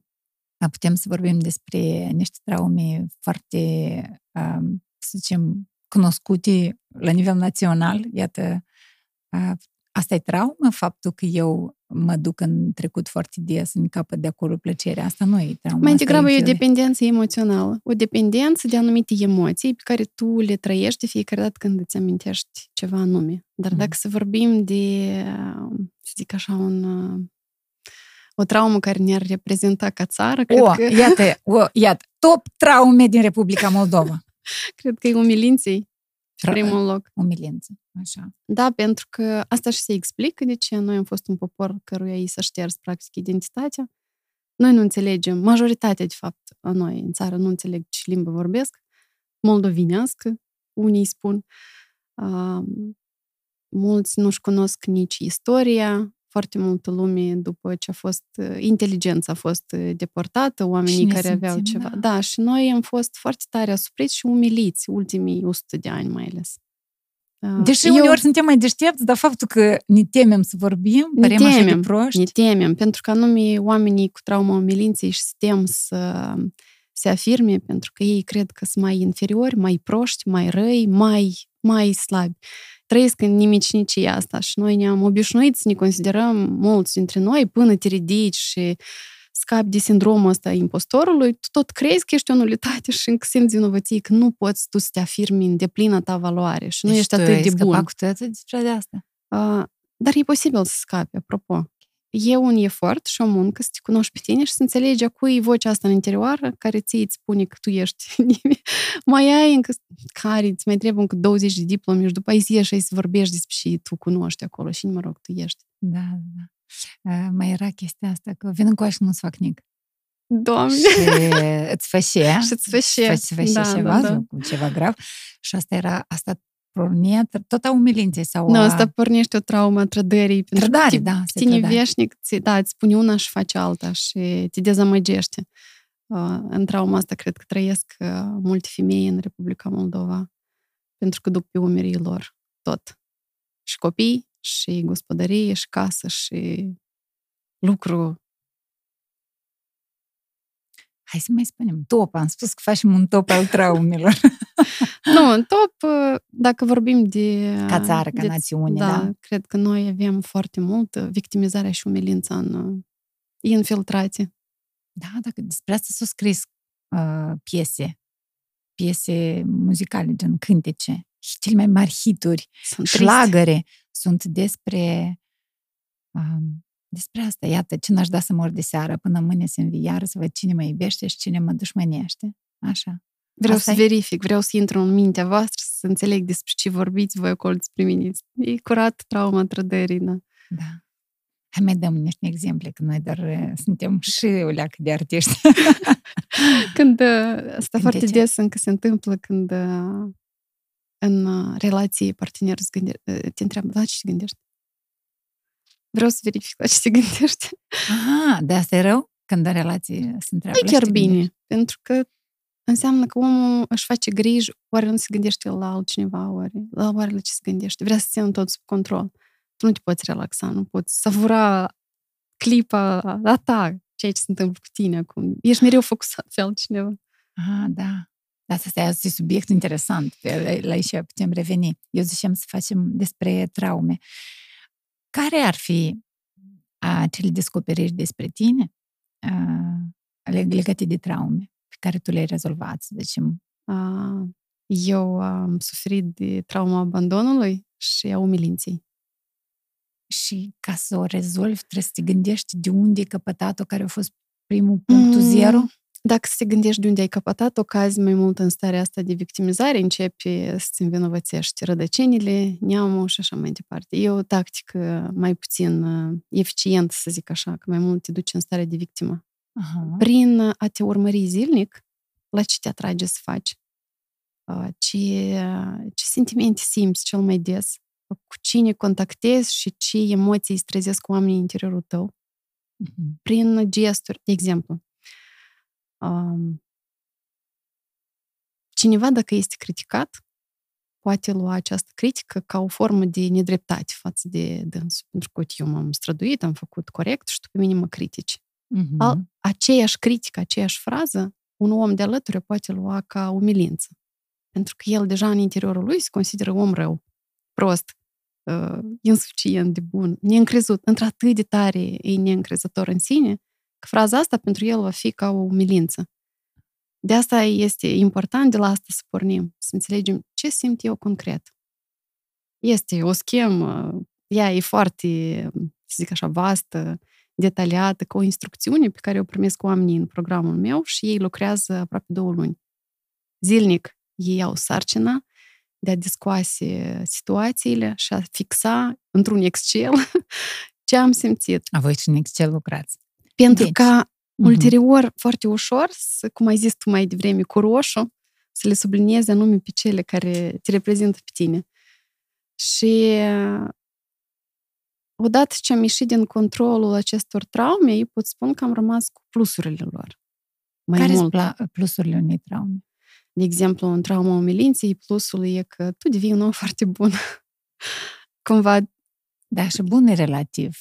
Putem să vorbim despre niște traume foarte, să zicem, cunoscute la nivel național. Iată, Asta e traumă, faptul că eu mă duc în trecut foarte des, îmi capăt de acolo plăcerea. Asta nu e traumă. Mai degrabă e o dependență emoțională. O dependență de anumite emoții pe care tu le trăiești de fiecare dată când îți amintești ceva anume. Dar dacă să vorbim de, să zic așa, o traumă care ne-ar reprezenta ca țară, iată, top traume din Republica Moldova. Cred că e umilinței. Primul loc. Umilință, așa. Da, pentru că asta și se explică de ce noi am fost un popor căruia i s-a șters practic identitatea. Noi nu înțelegem, majoritatea de fapt a noi în țară nu înțeleg ce limbă vorbesc, moldovinească, unii spun. Mulți nu-și cunosc nici istoria, foarte multă lume după ce a fost, inteligența a fost deportată, oamenii care aveau ceva. Da, și noi am fost foarte tare asupriți și umiliți ultimii 100 de ani mai ales. Deși uneori suntem mai deștepți, dar faptul că ne temem să vorbim, părem așa de proști. Ne temem, pentru că anume oamenii cu trauma umilinței își tem să se afirme, pentru că ei cred că sunt mai inferiori, mai proști, mai răi, mai slabi. Trăiesc în nimicnicie asta și noi ne-am obișnuit să ne considerăm mulți dintre noi până te ridici și scapi de sindromul ăsta impostorului, tu tot crezi că ești o nulitate și încă simți vinovăție că nu poți tu să te afirmi în deplină ta valoare și nu ești atât de bun. Dar e posibil să scapi, apropo. E un efort și o muncă să te cunoști pe tine și să înțelegi a cui vocea asta în interioară care ție îți spune că tu ești mai ai încă care îți mai trebuie încă 20 de diplome și după aia ieși și să vorbești despre și tu cunoști acolo și, mă rog, tu ești. Da. Mai era chestia asta că vin încoace și nu-ți fac nic. Doamne! Și îți fășea. Ceva grav. Și asta era, asta tot a umilinței sau a... Asta pornește o traumă a trădării. Trădare, da. Tine veșnic, îți spune una și face alta și te dezamăgește. În trauma asta cred că trăiesc multe femei în Republica Moldova pentru că duc pe umerii lor tot. Și copii, și gospodărie, și casă, și lucru. Hai să mai spunem top. Am spus că facem un top al traumelor. Nu, în top, dacă vorbim de... Ca țară, ca națiune, da. Cred că noi avem foarte mult victimizarea și umilința în infiltrate. Da, dacă despre asta s-au scris piese muzicale, gen cântece, și cele mai mari hituri, șlagăre, sunt despre... Despre asta, iată, ce n-aș da să mor de seară până mâine se înviară, să văd cine mă iubește și cine mă dușmănește. Așa. Vreau asta să verific, vreau să intru în mintea voastră, să înțeleg despre ce vorbiți voi acolo despre mine. E curat trauma trădării, da. Da. Hai mai dăm niște exemple, că noi doar suntem și o leacă de artiști. Când asta foarte des încă se întâmplă, când în relații parteneri te întreabă, la ce te gândești? Vreau să verific la ce te gândești. Aha, de asta e rău? Când în relații se întreabă, nu chiar bine, pentru că înseamnă că omul își face griji, oare nu se gândește la altcineva, oare la ce se gândește. Vrea să țină tot sub control. Tu nu te poți relaxa, nu poți savura clipa la ta, ceea ce se întâmplă cu tine acum. Ești mereu focusat pe altcineva. Ah, da. Dar asta e subiect interesant, la ce putem reveni. Eu ziceam să facem despre traume. Care ar fi acele descoperiri despre tine legate de traume pe care tu le-ai rezolvat, să zicem? Eu am suferit de trauma abandonului și a umilinței. Și ca să o rezolvi, trebuie să te gândești de unde ai căpătat-o, care a fost primul punctul zero? Dacă să te gândești de unde ai căpătat-o, cazi mai mult în starea asta de victimizare, începi să-ți învinovățești rădăcinile, neamul și așa mai departe. E o tactică mai puțin eficientă, să zic așa, că mai mult te duci în starea de victimă. Aha. Prin a te urmări zilnic la ce te atrage să faci, ce sentimente simți cel mai des, cu cine contactezi și ce emoții îți trezesc oamenii în interiorul tău. Uh-huh. Prin gesturi, de exemplu. Cineva, dacă este criticat, poate lua această critică ca o formă de nedreptate față de dânsul. Pentru că eu m-am străduit, am făcut corect și tu pe mine mă critici. Uh-huh. Aceeași critică, aceeași frază, un om de alături poate lua ca umilință. Pentru că el deja în interiorul lui se consideră om rău, prost, insuficient de bun, neîncrezut, într-atât de tare e neîncrezător în sine, că fraza asta pentru el va fi ca o umilință. De asta este important, de la asta să pornim, să înțelegem ce simt eu concret. Este o schemă, ea e foarte, să zic așa, vastă, detaliată, cu o instrucțiune pe care o primesc oamenii în programul meu și ei lucrează aproape 2 luni. Zilnic ei au sarcina de a discoase situațiile și a fixa într-un Excel ce am simțit. A voi și în Excel lucrați. Pentru că ulterior, foarte ușor, cum ai zis tu mai devreme, cu roșu, să le subliniezi anume pe cele care te reprezintă pe tine. Și odată ce am ieșit din controlul acestor traume, eu pot spune că am rămas cu plusurile lor. Care sunt plusurile unei traume? De exemplu, în trauma umilinței, plusul e că tu devii un om foarte bun. Cumva... Da, și bun e relativ.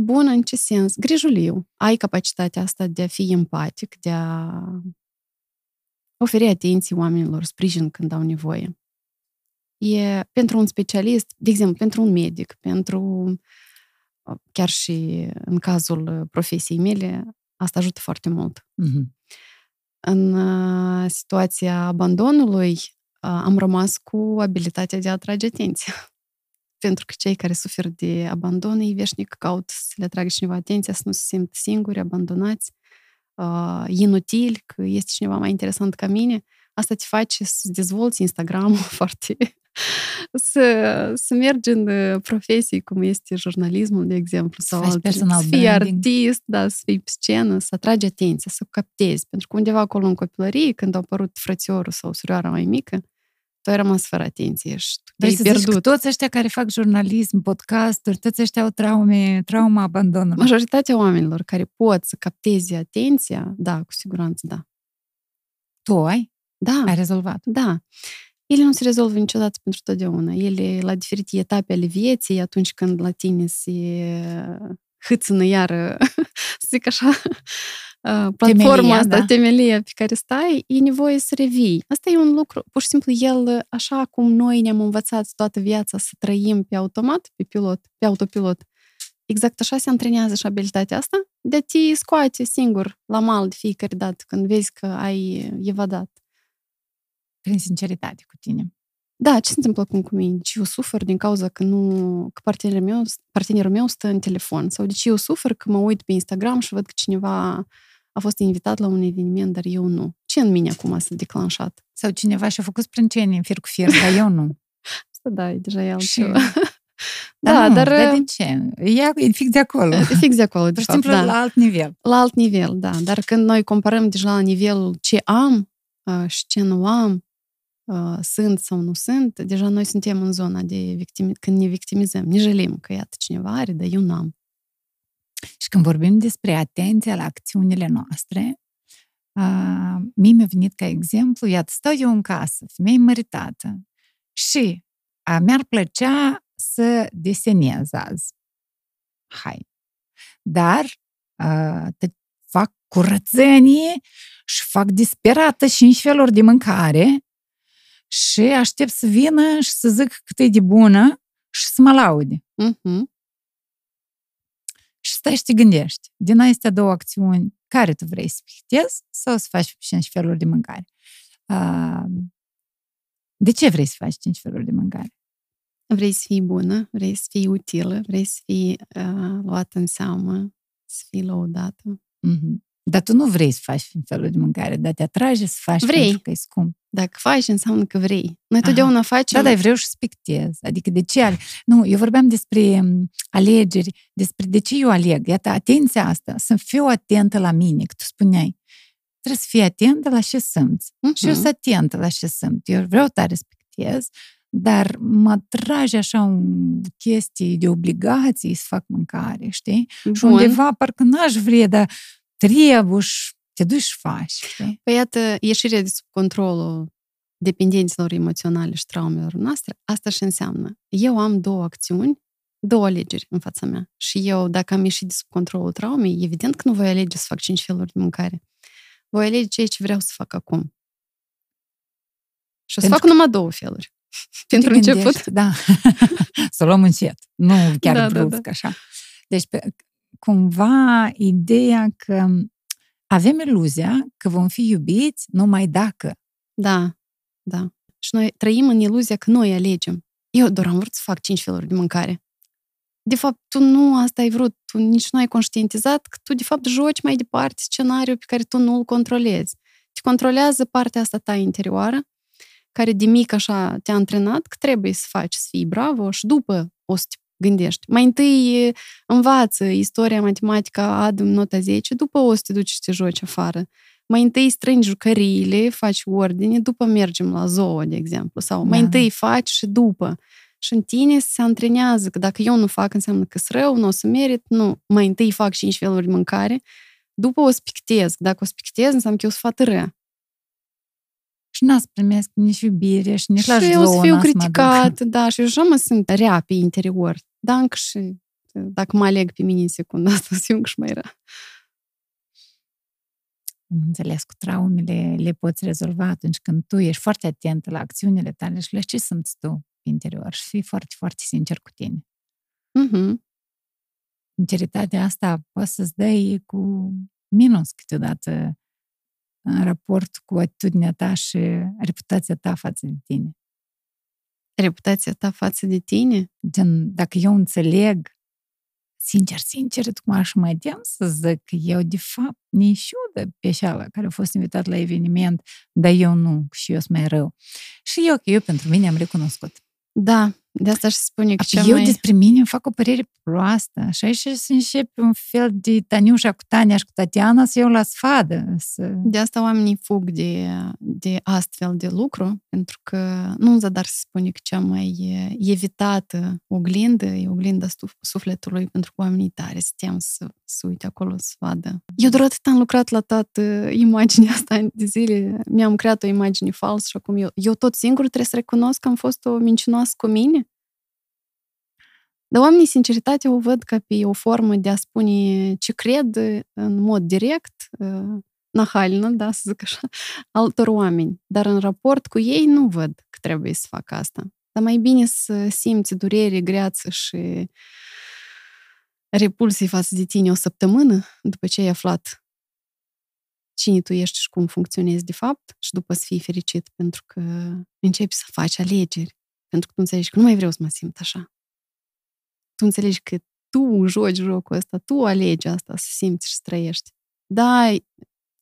Bun în ce sens? Grijuliu. Ai capacitatea asta de a fi empatic, de a oferi atenție oamenilor, sprijin când au nevoie. E pentru un specialist, de exemplu, pentru un medic, pentru chiar și în cazul profesiei mele, asta ajută foarte mult. În situația abandonului am rămas cu abilitatea de a atrage atenție. Pentru că cei care suferă de abandon, ei veșnic caută să le atragă cineva atenția, să nu se simt singuri, abandonați, inutili, că este cineva mai interesant ca mine. Asta te face să dezvolți Instagram-ul foarte... să mergi în profesii cum este jurnalismul, de exemplu, sau altele. Să fii artist, da, să fii pe scenă, să atragi atenția, să captezi. Pentru că undeva acolo în copilărie, când au apărut frățiorul sau surioara mai mică, tu ai rămas fără atenție și tu te-ai pierdut. Că toți ăștia care fac jurnalism, podcasturi, toți ăștia au trauma abandonului. Majoritatea oamenilor care pot să capteze atenția, da, cu siguranță, da. Tu ai? Da. Ai rezolvat? Da. Ele nu se rezolvă niciodată pentru totdeauna. Ele, la diferite etape ale vieții, atunci când la tine se hâțână iară, să zic așa, platforma temelia, asta, da? Temelia pe care stai, e nevoie să revii. Asta e un lucru, pur și simplu, el, așa cum noi ne-am învățat toată viața să trăim pe automat, pe autopilot, exact așa se antrenează și abilitatea asta, de a te scoate singur la mal de fiecare dată, când vezi că ai evadat. Prin sinceritate cu tine. Da, ce se întâmplă acum cu mine? Deci eu sufăr din cauza că partenerul meu stă în telefon. Sau deci eu sufăr că mă uit pe Instagram și văd că cineva a fost invitat la un eveniment, dar eu nu. Ce în mine acum s-a declanșat? Sau cineva și-a făcut sprâncene în fir cu fir, dar eu nu. Asta da, e deja el și... Da, nu, dar de ce? E fix de acolo. E fix de acolo, de fapt, simplu, da. La alt nivel. La alt nivel, da. Dar când noi comparăm deja la nivelul ce am și ce nu am, sunt sau nu sunt, deja noi suntem în zona de când ne victimizăm, ne jălim că iată cineva are, dar eu nu am. Și când vorbim despre atenția la acțiunile noastre, mie mi-a venit ca exemplu, iată, stau eu în casă, femeie măritată, și mi-ar plăcea să desenez azi. Hai. Dar fac curățenie și fac disperată 5 feluri de mâncare și aștept să vină și să zic cât e de bună și să mă laude. Și stai și te gândești. Din astea 2 acțiuni, care tu vrei să pictezi sau să faci 5 feluri de mâncare? De ce vrei să faci 5 feluri de mâncare? Vrei să fii bună, vrei să fii utilă, vrei să fii luată în seamă, să fii lăudată. Dar tu nu vrei să faci felul de mâncare, dar te atrage să faci pentru că e scump. Dacă faci, înseamnă că vrei. Noi totdeauna facem... Da, dar vreau și să pictez. Adică de ce... Nu, eu vorbeam despre alegeri, despre de ce eu aleg. Iată, atenția asta, să fiu atentă la mine, că tu spuneai. Trebuie să fii atentă la ce simți. Și eu sunt atentă la ce simt. Eu vreau tare să pictez, dar mă trage așa un chestii de obligații să fac mâncare, știi? Bun. Și undeva parcă n-aș vrea, dar trebuie și te duci și faci, știi? Păi iată, ieșirea de sub controlul dependențelor emoționale și traumelor noastre, asta și înseamnă. Eu am 2 acțiuni, 2 alegeri în fața mea. Și eu, dacă am ieșit de sub controlul traumei, evident că nu voi alege să fac 5 feluri de mâncare. Voi alege ceea ce vreau să fac acum. Și o să fac numai 2 feluri. Pentru început. Da. Să o luăm încet. Nu chiar brusc așa. Deci, cumva, ideea că avem iluzia că vom fi iubiți numai dacă. Da, da. Și noi trăim în iluzia că noi alegem. Eu doar am vrut să fac 5 feluri de mâncare. De fapt, tu nu asta ai vrut, tu nici nu ai conștientizat că tu, de fapt, joci mai departe scenariul pe care tu nu-l controlezi. Te controlează partea asta ta interioară, care de mic așa te-a antrenat, că trebuie să faci, să fii bravo și după o să te gândești. Mai întâi învață istoria, matematica, adă nota 10, după o să te duci și te joci afară. Mai întâi strângi jucăriile, faci ordine, după mergem la zoo, de exemplu, sau mai întâi faci și după. Și în tine se antrenează că dacă eu nu fac, înseamnă că-s rău, nu o să merit, nu. Mai întâi fac 5 feluri de mâncare, după o spictez. Dacă o spictez, înseamnă că eu sunt fată. Și n-ați primesc nici iubire și nici la și eu o să fiu criticat, da, și eu așa mă simt rea pe interior. Da, încă și dacă mă aleg pe mine în secundă, asta simt încă și mai rea. Înțeles, cu traumele le poți rezolva atunci când tu ești foarte atentă la acțiunile tale și la ce simți tu interior și fii foarte, foarte sincer cu tine. Sinceritatea asta poți să-ți dai cu minus câteodată în raport cu atitudinea ta și reputația ta față de tine. Reputația ta față de tine? Gen, dacă eu înțeleg sincer, cum aș mai tem să zic că eu, de fapt, neșiudă pe șala care a fost invitat la eveniment, dar eu nu, și eu sunt mai rău. Și eu, că eu pentru mine am recunoscut. Da, de asta aș spune că cea eu mai... despre mine îmi fac o părere proastă și aici se începe un fel de Taniușa cu Tania și cu Tatiana să iau la sfadă. De asta oamenii fug de astfel de lucru, pentru că nu în zadar se spune că cea mai evitată oglindă e oglinda sufletului, pentru că oamenii tare stem să uite acolo, să vadă. Eu doar atât am lucrat la toată imaginea asta de zile, mi-am creat o imagine falsă și acum eu tot singur trebuie să recunosc că am fost o mincinoasă cu mine. Dar oamenii sinceritatea o văd ca pe o formă de a spune ce cred în mod direct, nahalnă, da, să zic așa, altor oameni. Dar în raport cu ei nu văd că trebuie să fac asta. Dar mai bine să simți durere, greață și repulsii față de tine o săptămână după ce ai aflat cine tu ești și cum funcționezi de fapt și după să fii fericit, pentru că începi să faci alegeri. Pentru că tu înțelegi că nu mai vreau să mă simt așa. Tu înțelegi că tu joci jocul ăsta, tu alegi asta, să simți și să trăiești. Da,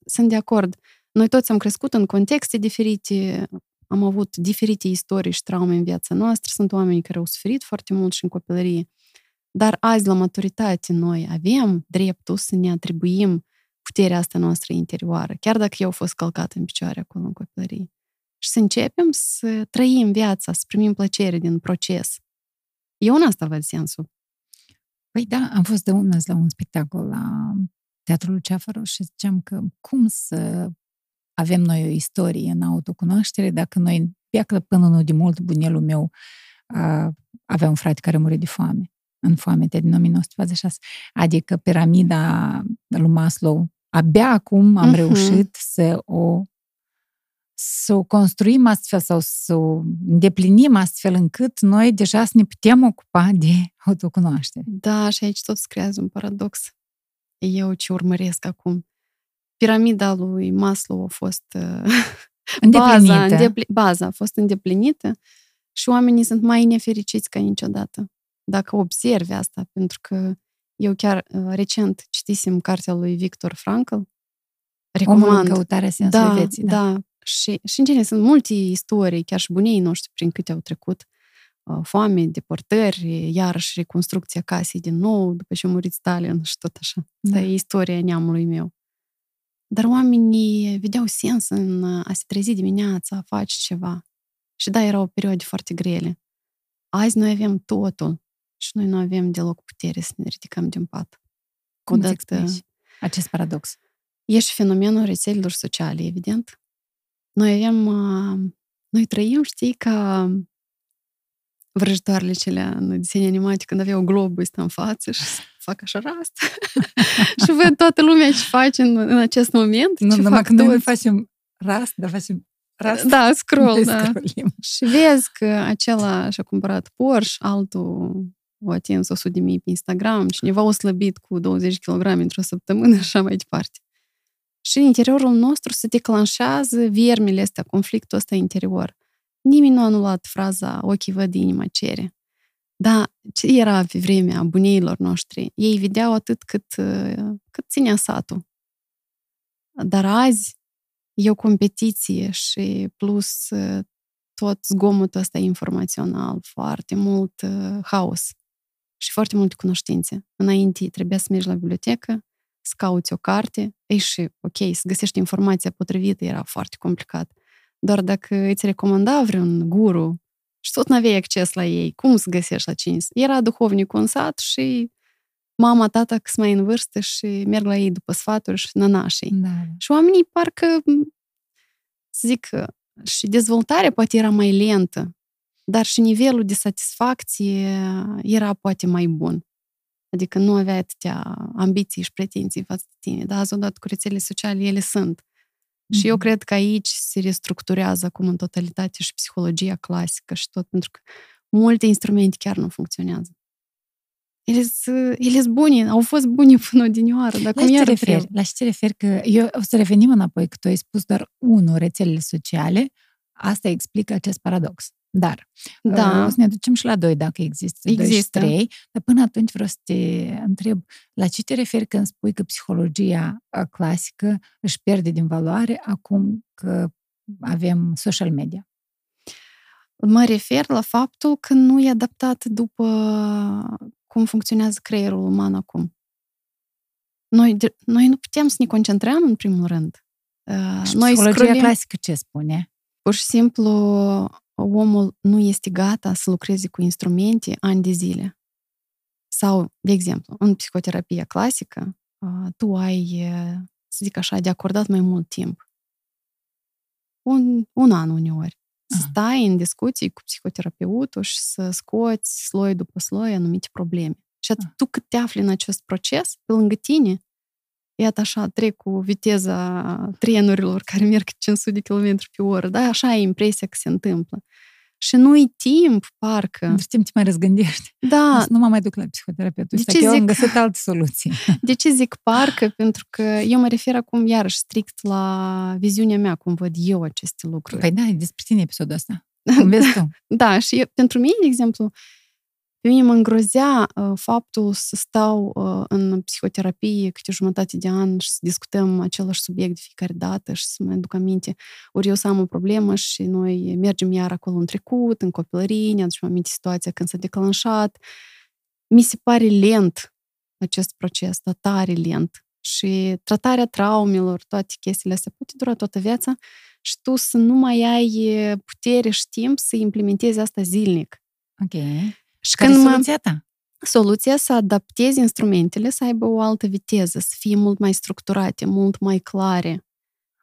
sunt de acord. Noi toți am crescut în contexte diferite, am avut diferite istorii și traume în viața noastră, sunt oameni care au suferit foarte mult și în copilărie. Dar azi, la maturitate, noi avem dreptul să ne atribuim puterea asta noastră interioară, chiar dacă eu am fost călcată în picioare acolo în copilărie. Și să începem să trăim viața, să primim plăcere din proces. Eu în asta văd sensul. Păi da, am fost de unul la un spectacol la Teatrul Lucea Fărău și ziceam că cum să avem noi o istorie în autocunoaștere dacă noi, piacă până nu de mult, bunelul meu avea un frate care murea de foame, în foamea din 1946. Adică piramida lui Maslow, abia acum am reușit să o construim astfel sau să o îndeplinim astfel încât noi deja să ne putem ocupa de autocunoaștere. Da, și aici tot se creează un paradox. Eu ce urmăresc acum? Piramida lui Maslow a fost baza a fost îndeplinită și oamenii sunt mai nefericiți ca niciodată. Dacă observi asta, pentru că eu chiar recent citisem cartea lui Viktor Frankl. Recomand. Omul în căutarea sensului vieții. Da. Și în general sunt multe istorii, chiar și bunii noștri, prin câte au trecut foame, deportări, iarăși reconstrucția casei din nou, după ce a murit Stalin și tot așa. Da. E istoria neamului meu. Dar oamenii vedeau sens în a se trezi dimineața, a face ceva. Și da, erau perioade foarte grele. Azi noi avem totul și noi nu avem deloc putere să ne ridicăm din pat. Cum îți explici acest paradox? E și fenomenul rețelelor sociale, evident. Noi trăim, știi, ca vrăjitoarele celea în desene animate, când aveau globul ăsta în față și fac așa rast. Și văd toată lumea ce face în acest moment. Nu, numai că noi nu facem rast, dar facem Rast? Da, scroll, da. Și vezi că acela și-a cumpărat Porsche, altul a atins 100.000 pe Instagram, cineva a slăbit cu 20 kg într-o săptămână și așa mai departe. Și în interiorul nostru se declanșează viermile astea, conflictul ăsta interior. Nimeni nu a anulat fraza ochii văd, inima cere. Dar ce era pe vremea bunilor noștri? Ei vedeau atât cât ținea satul. Dar azi e o competiție și plus tot zgomotul ăsta informațional, foarte mult haos și foarte multe cunoștințe. Înainte trebuia să mergi la bibliotecă, să cauți o carte, și ok, să găsești informația potrivită era foarte complicat. Doar dacă îți recomanda vreun guru și tot n-aveai acces la ei, cum să găsești la cine? Era duhovnicul în sat și mama, tata, că sunt mai în vârstă și merg la ei după sfaturi și nănașii. Da. Și oamenii parcă, zic, și dezvoltarea poate era mai lentă, dar și nivelul de satisfacție era poate mai bun. Adică nu avea atâtea ambiții și pretenții față de tine. Dar azi odată cu rețelele sociale, ele sunt. Și eu cred că aici se restructurează acum în totalitate și psihologia clasică și tot, pentru că multe instrumente chiar nu funcționează. Ele sunt bune, au fost bune până odinioară. La ce te referi? Că eu o să revenim înapoi, că tu ai spus doar rețelele sociale, asta explică acest paradox. Dar da. O să ne ducem și la 2, dacă există 2 și 3, dar până atunci vreau să te întreb la ce te referi când spui că psihologia clasică își pierde din valoare acum că avem social media? Mă refer la faptul că nu e adaptat după cum funcționează creierul uman acum. Noi nu putem să ne concentrăm în primul rând. Și noi psihologia clasică ce spune? Pur și simplu omul nu este gata să lucreze cu instrumente ani de zile. Sau, de exemplu, în psihoterapia clasică, tu ai, să zic așa, de acordat mai mult timp. Un an uneori. Să stai în discuții cu psihoterapeutul și să scoți sloi după sloi anumite probleme. Și atât tu cât te afli în acest proces, pe lângă tine, iată așa, trec cu viteza trenurilor care merg 500 km pe oră, da? Așa e impresia că se întâmplă. Și nu-i timp, parcă. Între timp te mai răzgândești. Da. Nu mă mai duc la psihoterapeut. De ce zic? Eu am găsit alte soluții. De ce zic parcă? Pentru că eu mă refer acum iarăși strict la viziunea mea, cum văd eu aceste lucruri. Păi da, e despre tine episodul ăsta. Cum vezi tu? Da, și eu, pentru mine, de exemplu, pe mine mă îngrozea faptul să stau în psihoterapie câte jumătate de an și să discutăm același subiect de fiecare dată și să mă duc aminte. Ori eu să am o problemă și noi mergem iar acolo în trecut, în copilărie, ne aducem aminte situația când s-a declanșat. Mi se pare lent acest proces, dar tare lent. Și tratarea traumelor, toate chestiile astea, poate dura toată viața și tu să nu mai ai putere și timp să implementezi asta zilnic. Ok. Și care când soluția ta? Soluția să adaptezi instrumentele, să aibă o altă viteză, să fie mult mai structurate, mult mai clare.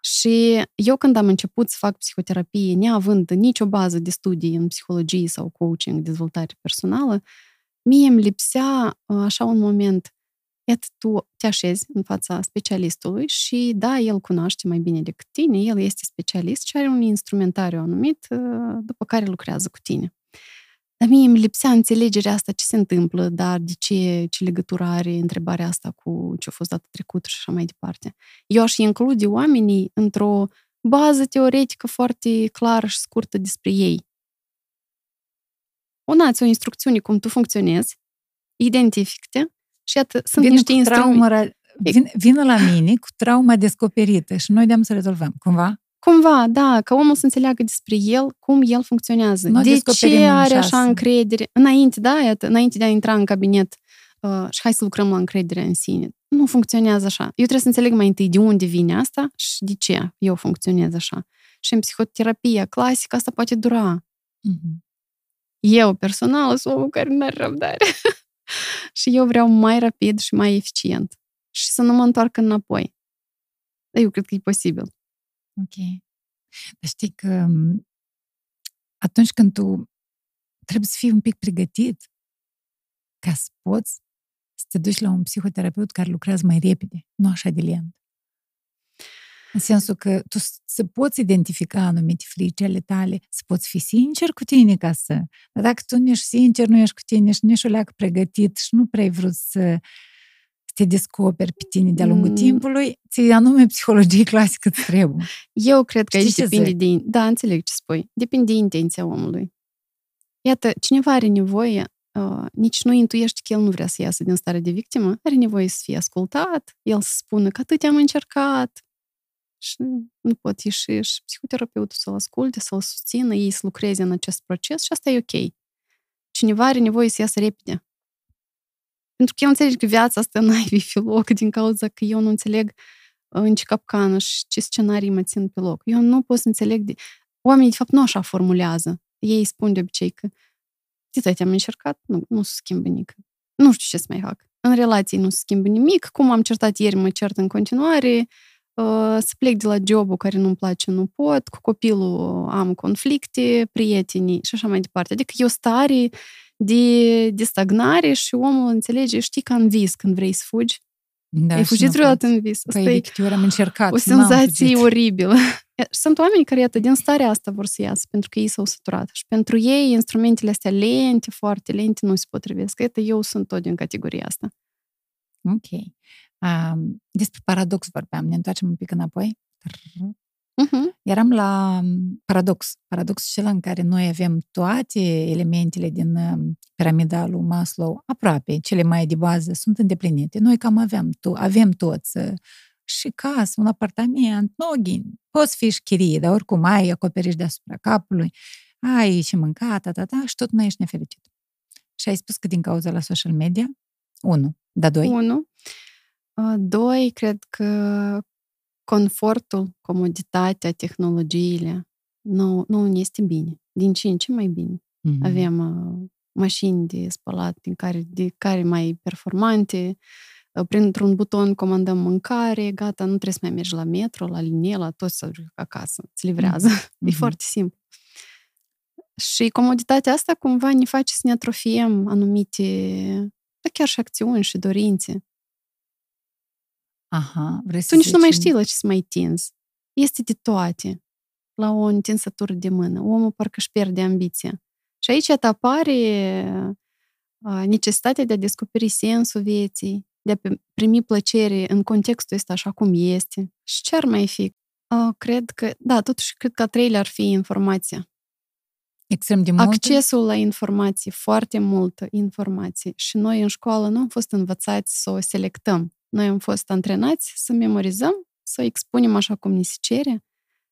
Și eu când am început să fac psihoterapie, neavând nicio bază de studii în psihologie sau coaching, dezvoltare personală, mie îmi lipsea așa un moment. Iată, tu te așezi în fața specialistului și da, el cunoaște mai bine decât tine, el este specialist și are un instrumentariu anumit după care lucrează cu tine. Dar mie îmi lipsea înțelegerea asta, ce se întâmplă, dar de ce legătură are întrebarea asta cu ce a fost dată trecută și așa mai departe. Eu aș include oamenii într-o bază teoretică foarte clară și scurtă despre ei. O instrucțiune cum tu funcționezi, identifică-te și iată, sunt niște instrumente. Vină la mine cu trauma descoperită și noi de-am să rezolvăm, cumva? Cumva, da, ca omul să înțeleagă despre el, cum el funcționează. De ce are așa încredere? Înainte de a intra în cabinet și hai să lucrăm la încredere în sine. Nu funcționează așa. Eu trebuie să înțeleg mai întâi de unde vine asta și de ce eu funcționez așa. Și în psihoterapia clasică asta poate dura. Mm-hmm. Eu personal sunt omul care nu are răbdare. Și eu vreau mai rapid și mai eficient. Și să nu mă întoarc înapoi. Dar eu cred că e posibil. Ok. Dar știi că atunci când tu trebuie să fii un pic pregătit ca să poți să te duci la un psihoterapeut care lucrează mai repede, nu așa de lent. În sensul că tu să poți identifica anumite frici ale tale, să poți fi sincer cu tine ca să... Dar dacă tu nu ești sincer, nu ești cu tine și nici o leacă pregătit și nu prea ai vrut să te descoperi pe tine de-a lungul timpului, ți anume psihologie clasică îți trebuie. Eu cred că aici depinde de... Da, înțeleg ce spui. Depinde de intenția omului. Iată, cineva are nevoie, nici nu intuiești că el nu vrea să iasă din starea de victimă, are nevoie să fie ascultat, el să spună că atât am încercat și nu pot ieși și psihoterapeutul să-l asculte, să-l susțină, ei să lucreze în acest proces și asta e ok. Cineva are nevoie să iasă repede. Pentru că eu înțeleg că viața asta n-ai fi loc din cauza că eu nu înțeleg în ce capcană și ce scenarii mă țin pe loc. Eu nu pot să înțeleg... Oamenii, de fapt, nu așa formulează. Ei spun de obicei că te-am încercat, nu se schimbă nimic. Nu știu ce să mai fac. În relații nu se schimbă nimic. Cum am certat ieri, mă cert în continuare. Să plec de la job-ul care nu-mi place, nu pot. Cu copilul am conflicte, prietenii și așa mai departe. Adică eu stare de stagnare și omul înțelege, știi că în vis când vrei să fugi. Da, ai fugit vreodată în vis. Păi, am încercat. O senzație oribilă. Sunt oameni care, iată, din starea asta vor să iasă, pentru că ei s-au săturat. Și pentru ei, instrumentele astea lente, foarte lente, nu se potrivesc. Iată, eu sunt tot din categoria asta. Ok. Despre paradox vorbeam. Ne întoarcem un pic înapoi. Eram la paradox. Paradoxul acela în care noi avem toate elementele din piramida lui Maslow, aproape, cele mai de bază, sunt îndeplinite. Noi cam avem toți și casă, un apartament, noghini, poți fi și chirie, dar oricum ai acoperiș deasupra capului, ai și mâncat, și tot nu ești nefericit. Și ai spus că din cauza la social media, doi, cred că confortul, comoditatea, tehnologiile, nu este bine. Din ce în ce mai bine. Avem mașini de spălat din care mai performante, printr-un buton comandăm mâncare, gata, nu trebuie să mai mergi la metro, la linie, la toți să ajungi acasă, îți livrează. E foarte simplu. Și comoditatea asta cumva ne face să ne atrofiem anumite, chiar și acțiuni și dorințe. Aha, vrei să tu nici nu mai știi la ce să mai tinzi. Este de toate. La o întinsătură de mână. Omul parcă își pierde ambiția. Și aici apare necesitatea de a descoperi sensul vieții, de a primi plăcere în contextul ăsta așa cum este. Și ce ar mai fi? Cred că, da, totuși cred că a treilea ar fi informația. Extrem de mult. Accesul la informații, foarte multă informație. Și noi în școală nu am fost învățați să o selectăm. Noi am fost antrenați să memorizăm, să expunem așa cum ni se cere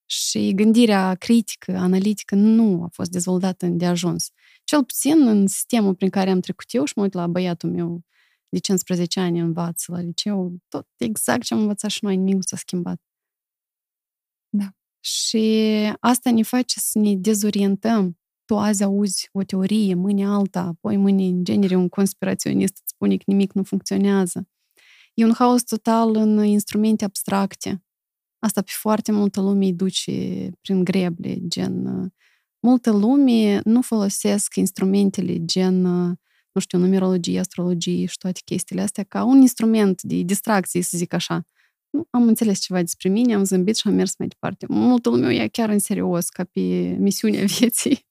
și gândirea critică, analitică nu a fost dezvoltată de ajuns. Cel puțin în sistemul prin care am trecut eu și mă uit la băiatul meu de 15 ani învață la liceu, tot exact ce am învățat și noi, nimic nu s-a schimbat. Da. Și asta ne face să ne dezorientăm. Tu azi auzi o teorie, mâine alta, apoi mâine în genere un conspiraționist îți spune că nimic nu funcționează. E un haos total în instrumente abstracte. Asta pe foarte multă lume îi duce prin greble, gen... Multă lume nu folosesc instrumentele gen, nu știu, numerologie, astrologie și toate chestiile astea ca un instrument de distracție, să zic așa. Nu, am înțeles ceva despre mine, am zâmbit și am mers mai departe. Multă lume o ia chiar în serios, ca pe misiunea vieții.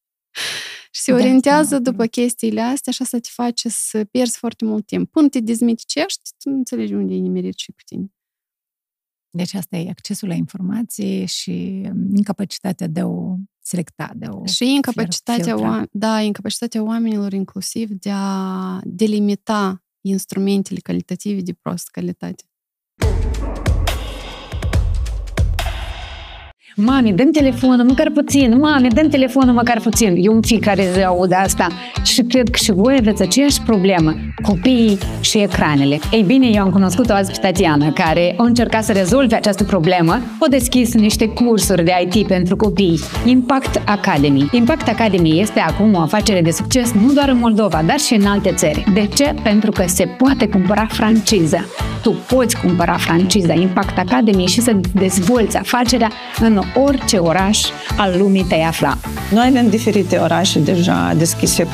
Și se orientează după chestiile astea și asta te face să pierzi foarte mult timp. Până te dezmiticești, tu nu înțelegi unde e nimerit și cu tine. Deci asta e accesul la informație și incapacitatea de a o selecta. Și incapacitatea oamenilor inclusiv de a delimita instrumentele calitative de proastă calitate. Mami, dă-mi telefonul, măcar puțin! Mami, dă-mi telefonul, măcar puțin! Eu în fiecare zi aud asta și cred că și voi aveți aceeași problemă, copiii și ecranele. Ei bine, eu am cunoscut-o azi pe Tatiana, care a încercat să rezolve această problemă, a deschis niște cursuri de IT pentru copii, Impact Academy. Impact Academy este acum o afacere de succes nu doar în Moldova, dar și în alte țări. De ce? Pentru că se poate cumpăra franciza. Tu poți cumpăra franciza Impact Academy și să dezvolți afacerea în orice oraș al lumii te afla. Noi avem diferite orașe deja deschise cu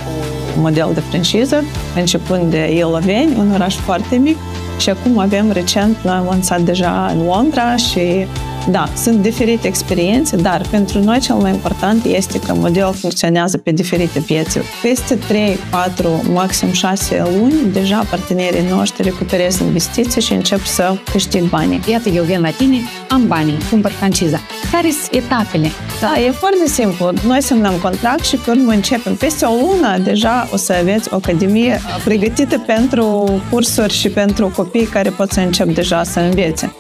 model de franciză, începând de Ieloveni, un oraș foarte mic, și acum avem recent, noi am lansat deja în Londra și Da, sunt diferite experiențe, dar pentru noi cel mai important este că modelul funcționează pe diferite piețe. Peste 3, 4, maxim 6 luni, deja partenerii noștri recuperează investiții și încep să câștig banii. Iată, eu vin la tine, am banii, cumpăr franciza. Care sunt etapele? Da, e foarte simplu. Noi semnăm contract și pe urmă începem. Peste o lună deja o să aveți o academie pregătită pentru cursuri și pentru copii care pot să încep deja să învețe.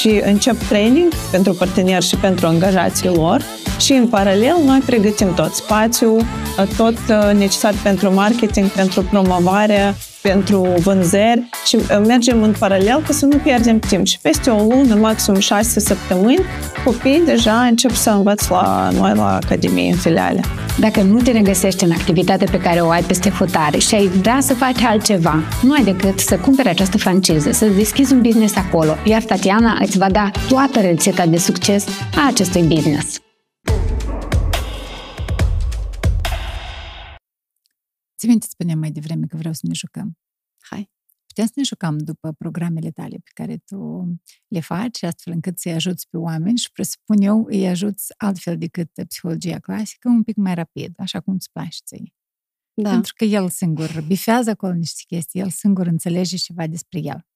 Și încep training pentru parteneri și pentru angajații lor și în paralel noi pregătim tot spațiul, tot necesar pentru marketing, pentru promovare, pentru vânzări și mergem în paralel ca să nu pierdem timp. Și peste o lună, maxim 6 săptămâni, copiii deja încep să învăț la noi la academie, în filiale. Dacă nu te regăsești în activitatea pe care o ai peste hotare și ai vrea să faci altceva, nu ai decât să cumperi această franciză, să deschizi un business acolo, iar Tatiana îți va da toată rețeta de succes a acestui business. Ți minte, spuneam mai devreme că vreau să ne jucăm. Hai! Putem să ne jucăm după programele tale pe care tu le faci, astfel încât să-i ajuți pe oameni și, presupun eu, îi ajuți altfel decât psihologia clasică, un pic mai rapid, așa cum îți place ție. Da. Pentru că el singur bifează acolo niște chestii, el singur înțelege ceva despre el.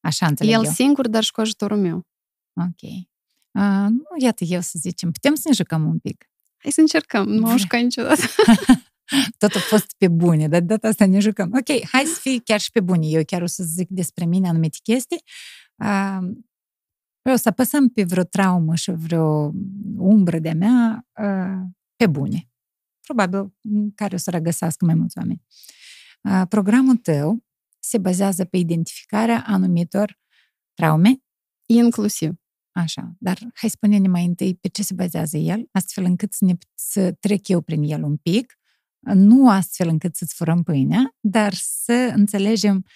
Așa înțeleg eu. El singur, dar și cu ajutorul meu. Ok. Nu, iată, eu să zicem, putem să ne jucăm un pic? Hai să încercăm, nu m-am jucat niciodată. Tot a fost pe bune, dar de data asta ne jucăm. Ok, hai să fii chiar și pe bune. Eu chiar o să zic despre mine anumite chestii. O să apăsăm pe vreo traumă și vreo umbră de-a mea pe bune. Probabil care o să regăsească mai mulți oameni. Programul tău se bazează pe identificarea anumitor traume. Inclusiv. Așa, dar hai spune-ne mai întâi pe ce se bazează el, astfel încât să trec eu prin el un pic. Nu astfel încât să-ți furăm pâinea, dar să înțelegem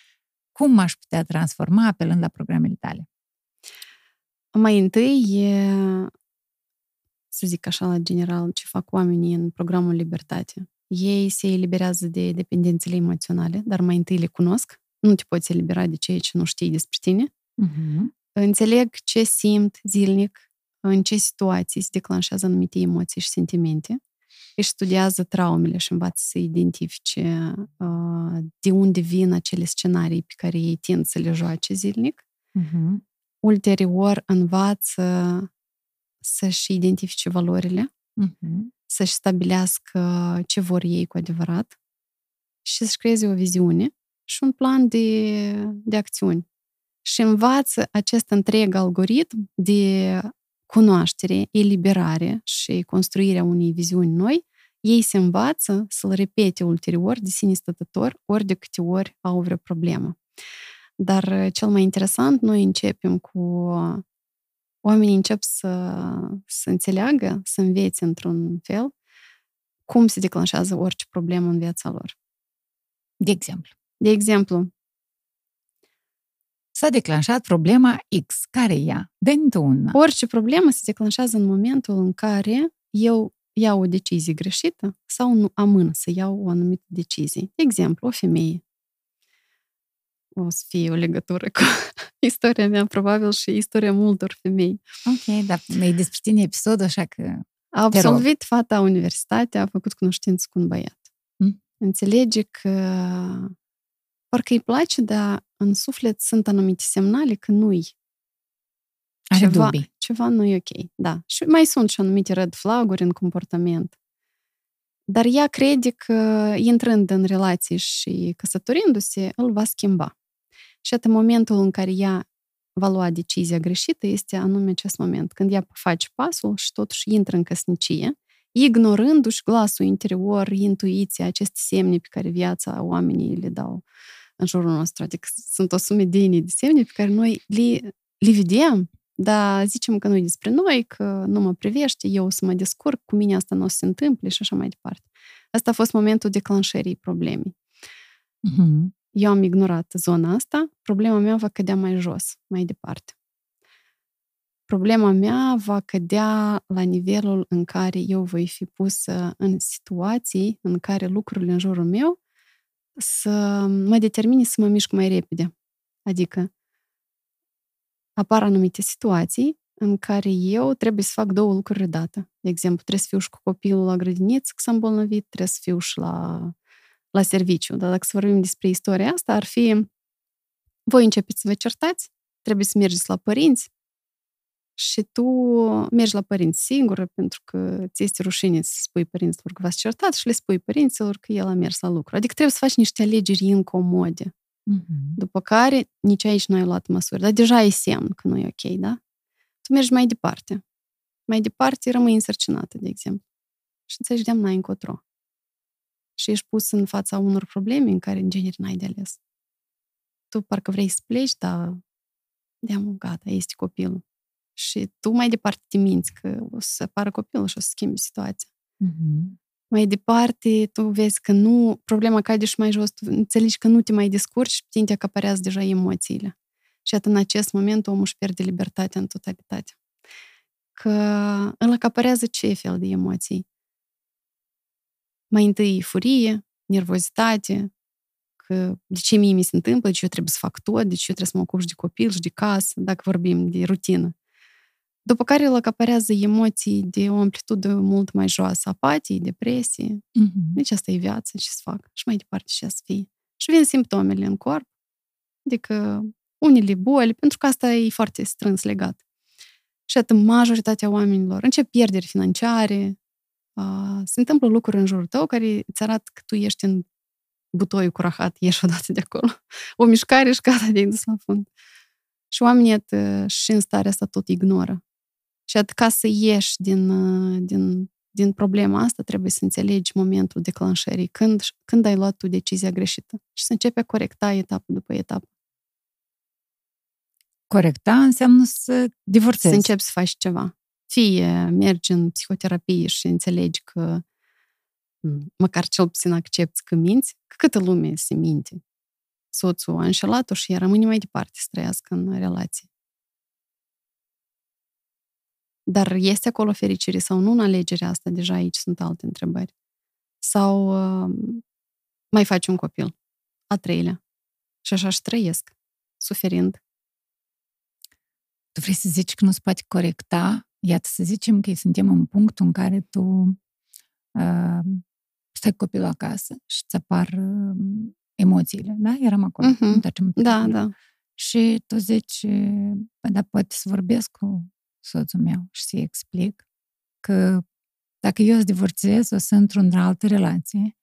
cum m-aș putea transforma apelând la programele tale. Mai întâi e, să zic așa la general, ce fac oamenii în programul Libertate. Ei se eliberează de dependențele emoționale, dar mai întâi le cunosc. Nu te poți elibera de ceea ce nu știi despre tine. Înțeleg ce simt zilnic, în ce situații se declanșează anumite emoții și sentimente. Își studiază traumele și învață să identifice de unde vin acele scenarii pe care ei tind să le joace zilnic. Ulterior învață să-și identifice valorile, să-și stabilească ce vor ei cu adevărat și să-și creeze o viziune și un plan de acțiuni. Și învață acest întreg algoritm de cunoaștere, eliberare și construirea unei viziuni noi, ei se învață să-l repete ulterior de sine stătător, ori de câte ori au vreo problemă. Dar cel mai interesant, noi începem cu... Oamenii încep să înțeleagă, să învețe într-un fel cum se declanșează orice problemă în viața lor. De exemplu, s-a declanșat problema X. Care e ea? Dă-mi tu una. Orice problemă se declanșează în momentul în care eu iau o decizie greșită sau nu amân să iau o anumită decizie. De exemplu, o femeie. O să fie o legătură cu istoria mea, probabil, și istoria multor femei. Ok, dar e despre tine episodul, așa că... A absolvit fata universitatea, a făcut cunoștință cu un băiat. Înțelege că... Parcă îi place, dar în suflet sunt anumite semnale că nu-i. Ceva nu-i ok, da. Și mai sunt și anumite red flag-uri în comportament. Dar ea crede că, intrând în relații și căsătorindu-se, îl va schimba. Și atât momentul în care ea va lua decizia greșită este anume acest moment, când ea face pasul și totuși intră în căsnicie, ignorându-și glasul interior, intuiția, aceste semne pe care viața oamenii le dau în jurul nostru. Adică sunt o sumedenie de semne pe care noi le vedem, dar zicem că nu e despre noi, că nu mă privește, eu o să mă descurc, cu mine asta nu o să se întâmple și așa mai departe. Asta a fost momentul declanșării problemei. Eu am ignorat zona asta, problema mea va cădea mai jos, mai departe. Problema mea va cădea la nivelul în care eu voi fi pusă în situații în care lucrurile în jurul meu să mă determine să mă mișc mai repede. Adică apar anumite situații în care eu trebuie să fac două lucruri odată. De exemplu, trebuie să fiu și cu copilul la grădiniță, că s-a îmbolnăvit, trebuie să fiu și la serviciu. Dar dacă să vorbim despre istoria asta, ar fi voi începeți să vă certați, trebuie să mergeți la părinți și tu mergi la părinți singură pentru că ți este rușine să spui părinților că v-ați certat și le spui părinților că el a mers la lucru. Adică trebuie să faci niște alegeri incomode. Mm-hmm. După care nici aici nu ai luat măsuri. Dar deja e semn că nu e ok, da? Tu mergi mai departe. Mai departe rămâi însărcinată, de exemplu. Și înțelegi de-am n-ai încotro. Și ești pus în fața unor probleme în care, în genere, n-ai de ales. Tu parcă vrei să pleci, dar de-am, gata, este copilul. Și tu mai departe te minți că o să apară copilul și o să schimbi situația. Mm-hmm. Mai departe tu vezi că nu, problema cade și mai jos, tu înțelegi că nu te mai descurci și tine te acaparează deja emoțiile. Și atât în acest moment omul își pierde libertatea în totalitate. Că îl acaparează ce fel de emoții? Mai întâi furie, nervozitate, că de ce mie mi se întâmplă, de ce eu trebuie să fac tot, de ce eu trebuie să mă ocup și de copil și de casă, dacă vorbim de rutină. După care îl acaparează emoții de o amplitudine mult mai joasă, apatie, depresie. Mm-hmm. Deci asta e viața, ce să fac? Și mai departe ce să fie. Și vin simptomele în corp, adică unele boli, pentru că asta e foarte strâns legat. Și atât majoritatea oamenilor încep pierderi financiare, se întâmplă lucruri în jurul tău care îți arată că tu ești în butoiul cu rahat, ieși odată de acolo. O mișcare și gata, de-ai dus la fund. Și oamenii și în starea asta tot ignoră. Și atât ca să ieși din problema asta, trebuie să înțelegi momentul declanșării, când ai luat tu decizia greșită. Și să începi a corecta etapă după etapă. Corecta înseamnă să divorțezi. Să începi să faci ceva. Fie mergi în psihoterapie și înțelegi că măcar cel puțin accepți că minți, că câtă lume se minte. Soțul a înșelat-o și ea rămâne mai departe să trăiască în relație. Dar este acolo fericire sau nu în alegerea asta? Deja aici sunt alte întrebări. Sau mai faci un copil, a treilea. Și așa își trăiesc, suferind. Tu vrei să zici că nu se poate corecta? Iată, să zicem că suntem în punctul în care tu stai copilul acasă și îți apar emoțiile, da? Eram acolo. Uh-huh. Da. Și tu zici, dar poate să vorbesc cu soțul meu și să-i explic că dacă eu îți divorțez, o să intru într-o altă relație,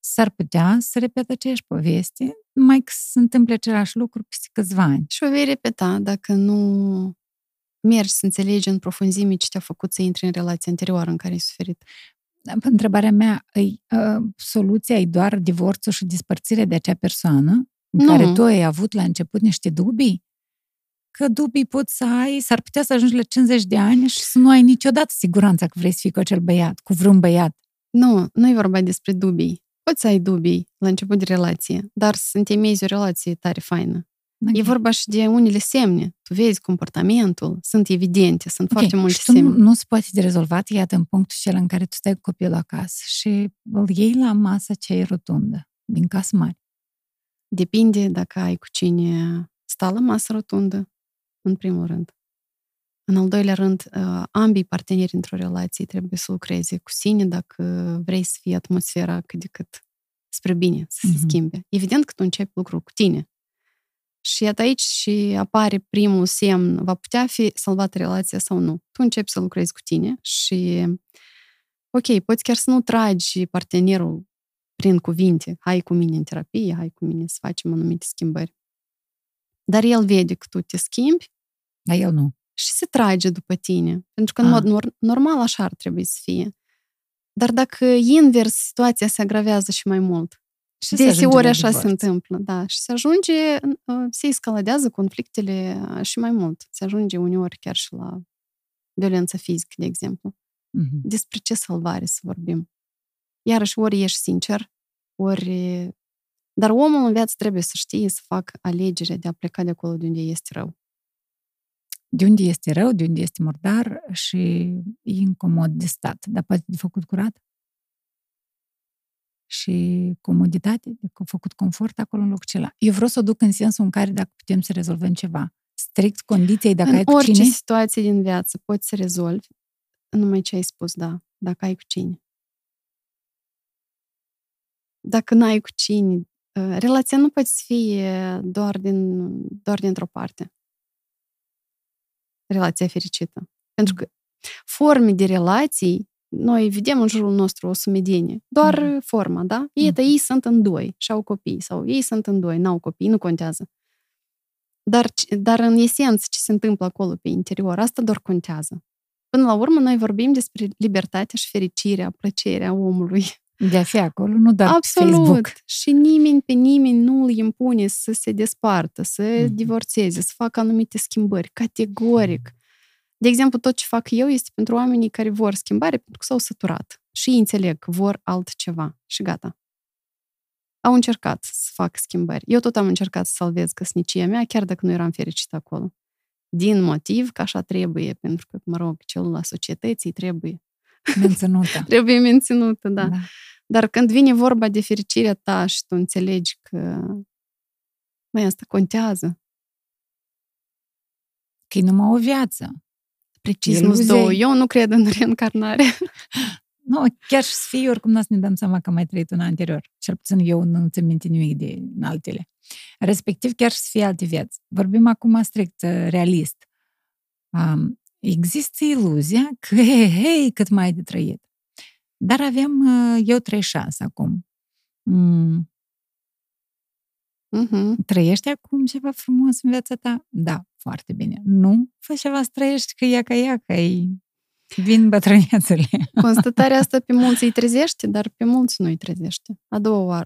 s-ar putea să repet aceeași poveste, numai că se întâmple același lucru peste câțiva ani. Și o vei repeta dacă nu mergi să înțelegi în profunzime ce te-a făcut să intri în relația anterioară în care ai suferit. Întrebarea mea, soluția e doar divorțul și dispărțirea de acea persoană în care tu ai avut la început niște dubii? Că dubii poți să ai, s-ar putea să ajungi la 50 de ani și să nu ai niciodată siguranța că vrei să fii cu acel băiat, cu vreun băiat. Nu e vorba despre dubii. Poți să ai dubii la început de relație, dar să întemeiezi o relație tare faină. Okay. E vorba și de unele semne. Tu vezi comportamentul, sunt evidente, sunt foarte multe semne. Și tu nu se poate de rezolvat, iată, în punctul cel în care tu stai cu copilul acasă și îl iei la masa cea e rotundă, din casă mare. Depinde dacă ai cu cine sta la masă rotundă, în primul rând. În al doilea rând, ambii parteneri într-o relație trebuie să lucreze cu sine dacă vrei să fie atmosfera cât de cât spre bine, să se schimbe. Evident că tu începi lucrul cu tine. Și iată aici și apare primul semn, va putea fi salvată relația sau nu. Tu începi să lucrezi cu tine și, ok, poți chiar să nu tragi partenerul prin cuvinte, hai cu mine în terapie, hai cu mine să facem anumite schimbări. Dar el vede că tu te schimbi. Dar eu nu. Și se trage după tine. Pentru că, în mod normal, așa ar trebui să fie. Dar dacă invers, situația se agravează și mai mult. Și deseori așa se întâmplă, da. Și se ajunge, se escaladează conflictele și mai mult. Se ajunge uneori chiar și la violență fizică, de exemplu. Mm-hmm. Despre ce salvare să vorbim? Iarăși, ori ești sincer, ori... Dar omul în viață trebuie să știe să facă alegerea de a pleca de acolo de unde este rău. De unde este rău, de unde este murdar și e incomod de stat. Dar poate de făcut curat? Și comoditate, de făcut confort acolo în loc celălalt. Eu vreau să o duc în sensul în care dacă putem să rezolvăm ceva, strict condiției dacă ai cu cine? În orice situație din viață poți să rezolvi numai ce ai spus, da, dacă ai cu cine. Dacă n-ai cu cine, relația nu poate să fie doar dintr-o parte. Relația fericită. Pentru că forme de relații noi vedem în jurul nostru o sumedenie. Doar forma, da? Ei sunt în doi și au copii. Sau ei sunt în doi, n-au copii, nu contează. Dar în esență ce se întâmplă acolo pe interior, asta doar contează. Până la urmă, noi vorbim despre libertatea și fericirea, plăcerea omului. De a fi acolo, nu doar absolut. Facebook. Și nimeni pe nimeni nu îl impune să se despartă, să divorțeze, să facă anumite schimbări, categoric. De exemplu, tot ce fac eu este pentru oamenii care vor schimbare pentru că s-au săturat și înțeleg că vor altceva și gata. Au încercat să fac schimbări. Eu tot am încercat să salvez căsnicia mea, chiar dacă nu eram fericită acolo. Din motiv că așa trebuie, pentru că, mă rog, celula societății trebuie menținută. Trebuie menținută, da. Dar când vine vorba de fericirea ta și tu înțelegi că asta contează. Că e numai o viață. Precis, nu-s două. Eu nu cred în reîncarnare. Nu, chiar și să fie, oricum n-o să ne dăm seama că am mai trăit una anterior. Cel puțin eu nu țin minte nimic de altele. Respectiv, chiar și să fie alte vieți. Vorbim acum strict realist. Există iluzia că hei, cât mai ai de trăit. Dar avem, eu 36 acum. Trăiești acum ceva frumos în viața ta? Da, foarte bine. Nu? Fă ceva să trăiești că vin bătrânețele. Constatarea asta pe mulți îi trezește, dar pe mulți nu îi trezește.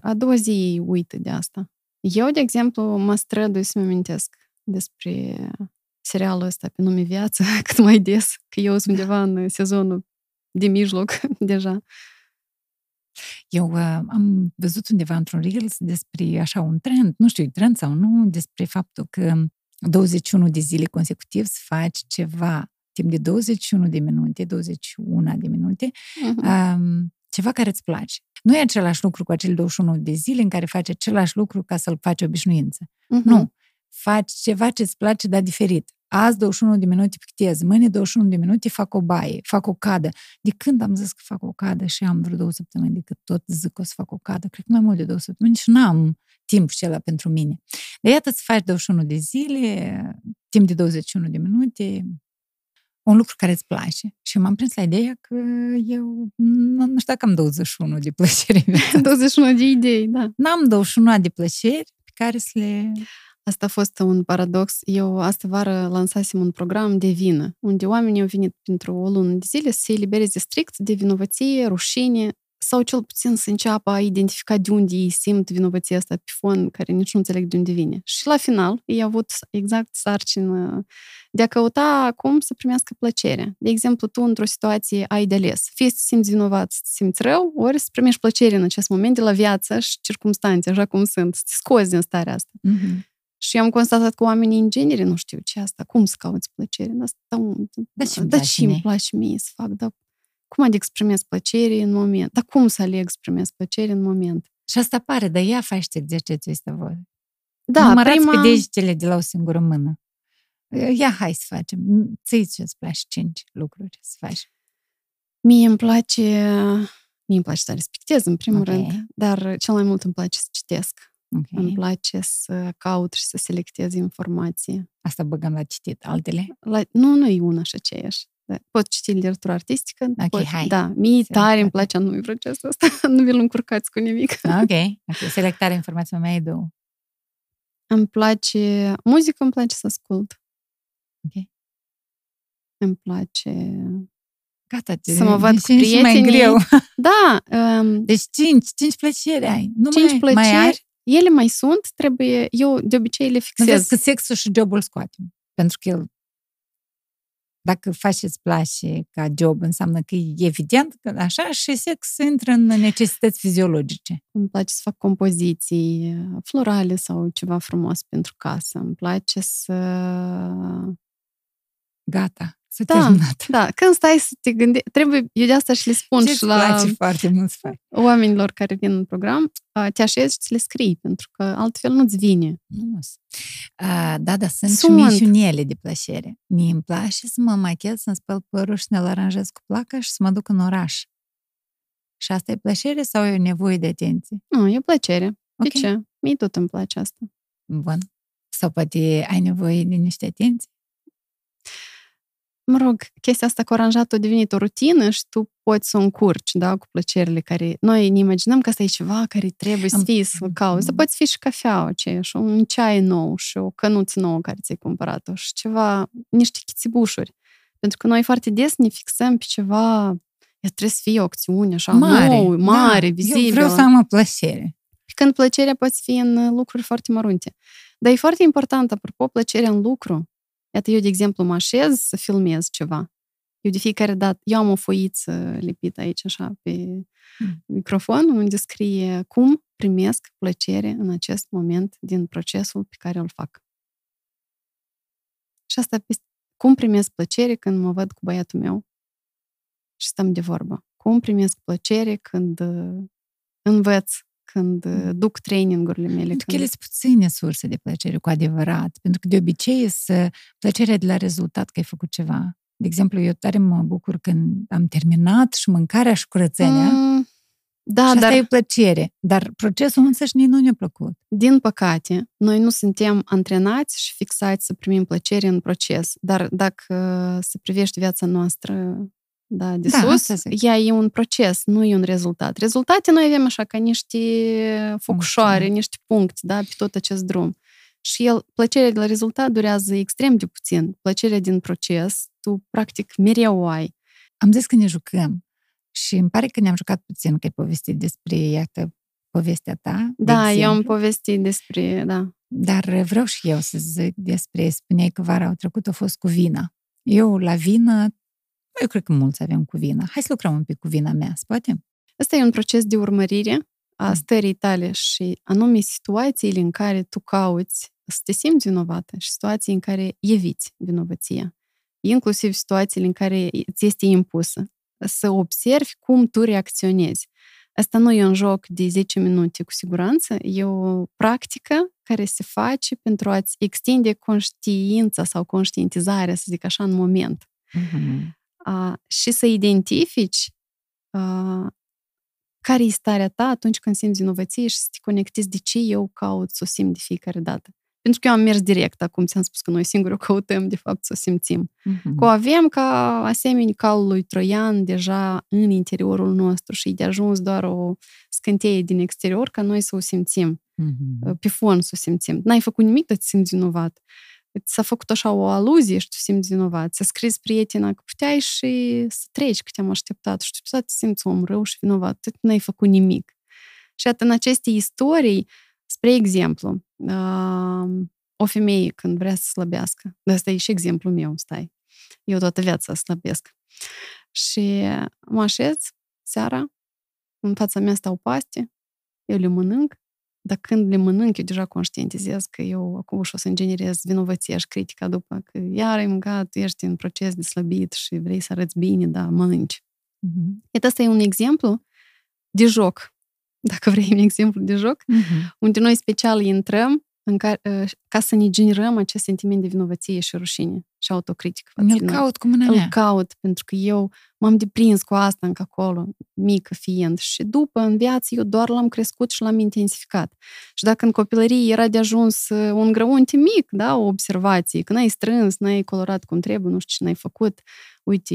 A doua zi ei uită de asta. Eu, de exemplu, mă strădui să-mi amintesc despre serialul ăsta pe nume Viață, cât mai des, că eu sunt undeva în sezonul de mijloc deja. Eu am văzut undeva într-un Reels despre așa un trend, nu știu, trend sau nu, despre faptul că 21 de zile consecutiv să faci ceva timp de 21 de minute, ceva care îți place. Nu e același lucru cu acele 21 de zile în care faci același lucru ca să-l faci obișnuință. Nu. Faci ceva ce îți place, dar diferit. Azi 21 de minute pictez, mâine 21 de minute fac o baie, fac o cadă. De când am zis că fac o cadă și am vreo 2 săptămâni de cât tot zic că o să fac o cadă, cred că mai mult de 2 săptămâni și n-am timp și ăla pentru mine. Dar iată să faci 21 de zile, timp de 21 de minute, un lucru care îți place. Și m-am prins la ideea că eu nu știu dacă am 21 de plăceri. 21 de idei, da. N-am 21 de plăceri pe care să le... Asta a fost un paradox. Eu astă vară lansasem un program de vină, unde oamenii au venit pentru o lună de zile să se elibereze strict de vinovăție, rușine, sau cel puțin să înceapă a identifica de unde ei simt vinovăția asta pe fond, care nici nu înțeleg de unde vine. Și la final, ei au avut exact sarcină de a căuta cum să primească plăcerea. De exemplu, tu într-o situație ai de ales. Fie să te simți vinovat, să te simți rău, ori să primești plăcere în acest moment de la viață și circumstanțe, așa cum sunt, să te scozi din starea asta. Și am constatat că oamenii în genere nu știu ce asta, cum să cauți plăcere. Dar și îmi place mie să fac, dar cum adică să primesc plăcere în moment? Dar cum să aleg să primesc plăcere în moment? Și asta pare, dar ea faceți exercițiul ăsta voi. Da, numărați prima... pe degetele de la o singură mână. Ia, hai să facem. Ți-i ce-ți place 5 lucruri să faci. Mie îmi place să respectez, în primul rând, dar cel mai mult îmi place să citesc. Îmi place să caut și să selectez informații. Asta băgăm la citit. Altele? Nu e una și aceeași. Da. Pot citi literatură artistică. Da, mie tare îmi place anume procesul ăsta. Nu vi-l încurcați cu nimic. Ok. Selectarea informației mea e 2. Îmi place... Muzică îmi place să ascult. Ok. Îmi place... Gata, să mă văd cu prietenii. Mai greu. Da. Deci 5 plăceri ai. Nu 5 plăceri. Mai ai? Ele mai sunt, trebuie... Eu de obicei le fixez. Nu vezi că sexul și job-ul scoatem. Pentru că el... Dacă faci ce-ți place ca job, înseamnă că e evident că așa și sex intră în necesități fiziologice. Îmi place să fac compoziții florale sau ceva frumos pentru casă. Îmi place să... Gata. S-a terminat. Da, când stai să te gândești, trebuie, eu de asta și le spun și la place foarte mult să faci. Oamenilor care vin în program, te așezi și ți le scrii, pentru că altfel nu-ți vine. Da, dar sunt misiunile de plăcere. Mie îmi place să mă machez, să-mi spăl părul și ne-l aranjez cu placa și să mă duc în oraș. Și asta e plăcere sau e nevoie de atenție? Nu, e plăcere. Okay. De ce? Mie tot îmi place asta. Bun. Sau poate ai nevoie de niște atenții? Mă rog, chestia asta cu aranjatul a devenit o rutină și tu poți să o încurci, da, cu plăcerile care... Noi ne imaginăm că asta e ceva care trebuie să fii să cauți. Să poți fi și cafeaua aceea și un ceai nou și o cănuță nouă care ți-ai cumpărat-o și ceva, niște chițibușuri. Pentru că noi foarte des ne fixăm pe ceva... Trebuie să fie o acțiune așa nouă, mare, vizibilă. Eu vreau să am o plăcere. Când plăcerea poate fi în lucruri foarte mărunte. Dar e foarte important, apropo, plăcerea în lucru. Iată, eu, de exemplu, mă așez să filmez ceva. Eu de fiecare dată, eu am o foiță lipită aici, așa, pe microfon, unde scrie cum primesc plăcere în acest moment din procesul pe care îl fac. Și asta, cum primesc plăcere când mă văd cu băiatul meu și stăm de vorbă. Cum primesc plăcere când învăț, când duc training-urile mele. Pentru că ele sunt puține surse de plăcere, cu adevărat. Pentru că de obicei e plăcerea de la rezultat că ai făcut ceva. De exemplu, eu tare mă bucur când am terminat și mâncarea și curățenia. Da, și dar... asta e plăcere. Dar procesul însăși nu ne-a plăcut. Din păcate, noi nu suntem antrenați și fixați să primim plăcere în proces. Dar dacă se privește viața noastră de sus, ea e un proces, nu e un rezultat. Rezultate noi avem așa ca niște focușoare, niște puncte, da, pe tot acest drum. Și plăcerea de la rezultat durează extrem de puțin. Plăcerea din proces, tu practic mereu o ai. Am zis că ne jucăm și îmi pare că ne-am jucat puțin, că ai povestit despre, iată, povestea ta. Da, eu am povestit despre, da. Dar vreau și eu să zic despre, spuneai că vara trecută a fost cu vina. Eu la vină, eu cred că mulți avem cu vina. Hai să lucrăm un pic cu vina mea, poate? Asta e un proces de urmărire a stării tale și anume situațiile în care tu cauți să te simți vinovată și situații în care eviți vinovăția. Inclusiv situațiile în care ți este impusă. Să observi cum tu reacționezi. Asta nu e un joc de 10 minute, cu siguranță. E o practică care se face pentru a-ți extinde conștiința sau conștientizarea, să zic așa, în moment. Și să identifici care e starea ta atunci când simți vinovăție și să te conectezi de ce eu caut să o simt de fiecare dată. Pentru că eu am mers direct, acum ți-am spus că noi singuri o căutăm, de fapt, să o simțim. Că o avem ca asemeni calului troian deja în interiorul nostru și de ajuns doar o scânteie din exterior ca noi să o simțim. Pe fond să o simțim. N-ai făcut nimic, dar te simți vinovat. S-a făcut așa o aluzie și tu simți vinovat. S-a scris prietena că puteai și să treci, că te-am așteptat. Și tu te simți om rău și vinovat. Tu n-ai făcut nimic. Și atât în aceste istorii, spre exemplu, o femeie când vrea să slăbească, dar asta e și exemplul meu, stai. Eu toată viața slăbesc. Și mă așez seara, în fața mea stau paste, eu le mănânc. Dar când le mănânc, eu deja conștientizez că eu acum și o să-mi generez vinovăția și critica după că iar ai mâncat, ești în proces de slăbit și vrei să arăți bine, dar mănânci. Iată, asta e un exemplu de joc, dacă vrei un exemplu de joc, unde noi special intrăm în ca să ne generăm acest sentiment de vinovăție și rușine și autocritică. Îl caut cu mâna mea. Îl caut, pentru că eu m-am deprins cu asta încă acolo, mică fiind. Și după, în viață, eu doar l-am crescut și l-am intensificat. Și dacă în copilărie era de ajuns un grăunte mic, da, o observație, că n-ai strâns, n-ai colorat cum trebuie, nu știu ce n-ai făcut, uite,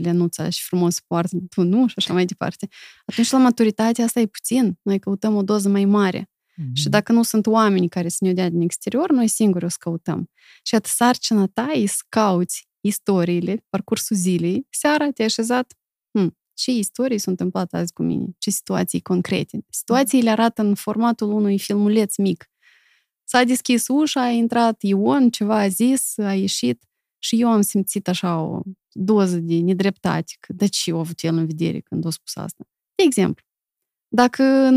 Lenuța și frumos poartă, tu nu, și așa mai departe. Atunci, la maturitate, asta e puțin. Noi căutăm o doză mai mare. Și dacă nu sunt oameni care să ne dea din exterior, noi singuri o să căutăm. Și atât sarcina ta e să cauți istoriile, parcursul zilei. Seara te-ai așezat, ce istorii s-au întâmplat azi cu mine? Ce situații concrete? Situațiile arată în formatul unui filmuleț mic. S-a deschis ușa, a intrat Ion, ceva a zis, a ieșit și eu am simțit așa o doză de nedreptate. Că de ce a avut el în vedere când a spus asta? De exemplu. Dacă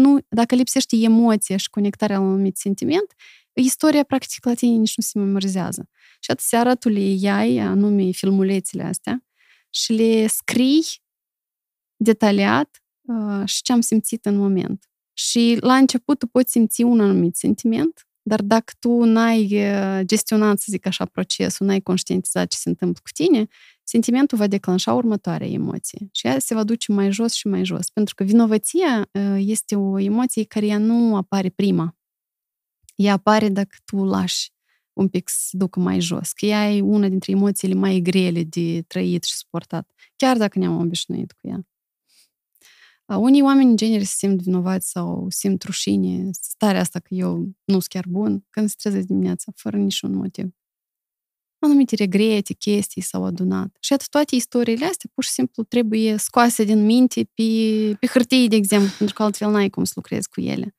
lipsește emoția și conectarea la un anumit sentiment, istoria, practic, la tine nici nu se memorizează. Și atunci tu le iai, anume filmulețele astea, și le scrii detaliat și ce am simțit în moment. Și la început tu poți simți un anumit sentiment, dar dacă tu n-ai gestionat, să zic așa, procesul, n-ai conștientizat ce se întâmplă cu tine, sentimentul va declanșa următoarea emoție. Și ea se va duce mai jos și mai jos. Pentru că vinovăția este o emoție care ea nu apare prima. Ea apare dacă tu lași un pic să ducă mai jos. Că ea e una dintre emoțiile mai grele de trăit și suportat. Chiar dacă ne-am obișnuit cu ea. Unii oameni, în genere, se simt vinovați sau simt rușine, starea asta că eu nu sunt chiar bun, când se trezesc dimineața, fără niciun motiv. Anumite regrete, chestii s-au adunat. Și atât toate istoriile astea, pur și simplu, trebuie scoase din minte pe hârtie, de exemplu, pentru că altfel n-ai cum să lucrezi cu ele.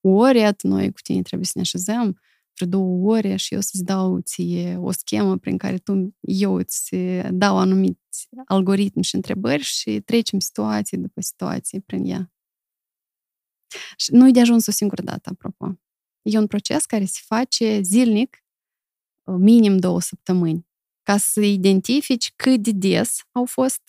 Ori noi cu tine trebuie să ne așezăm vreo 2 ore și eu să-ți dau ție o schemă prin care eu îți dau anumiți algoritmi și întrebări și trecem situație după situație prin ea. Și nu-i de ajuns o singură dată, apropo. E un proces care se face zilnic, minim 2 săptămâni, ca să identifici cât de des au fost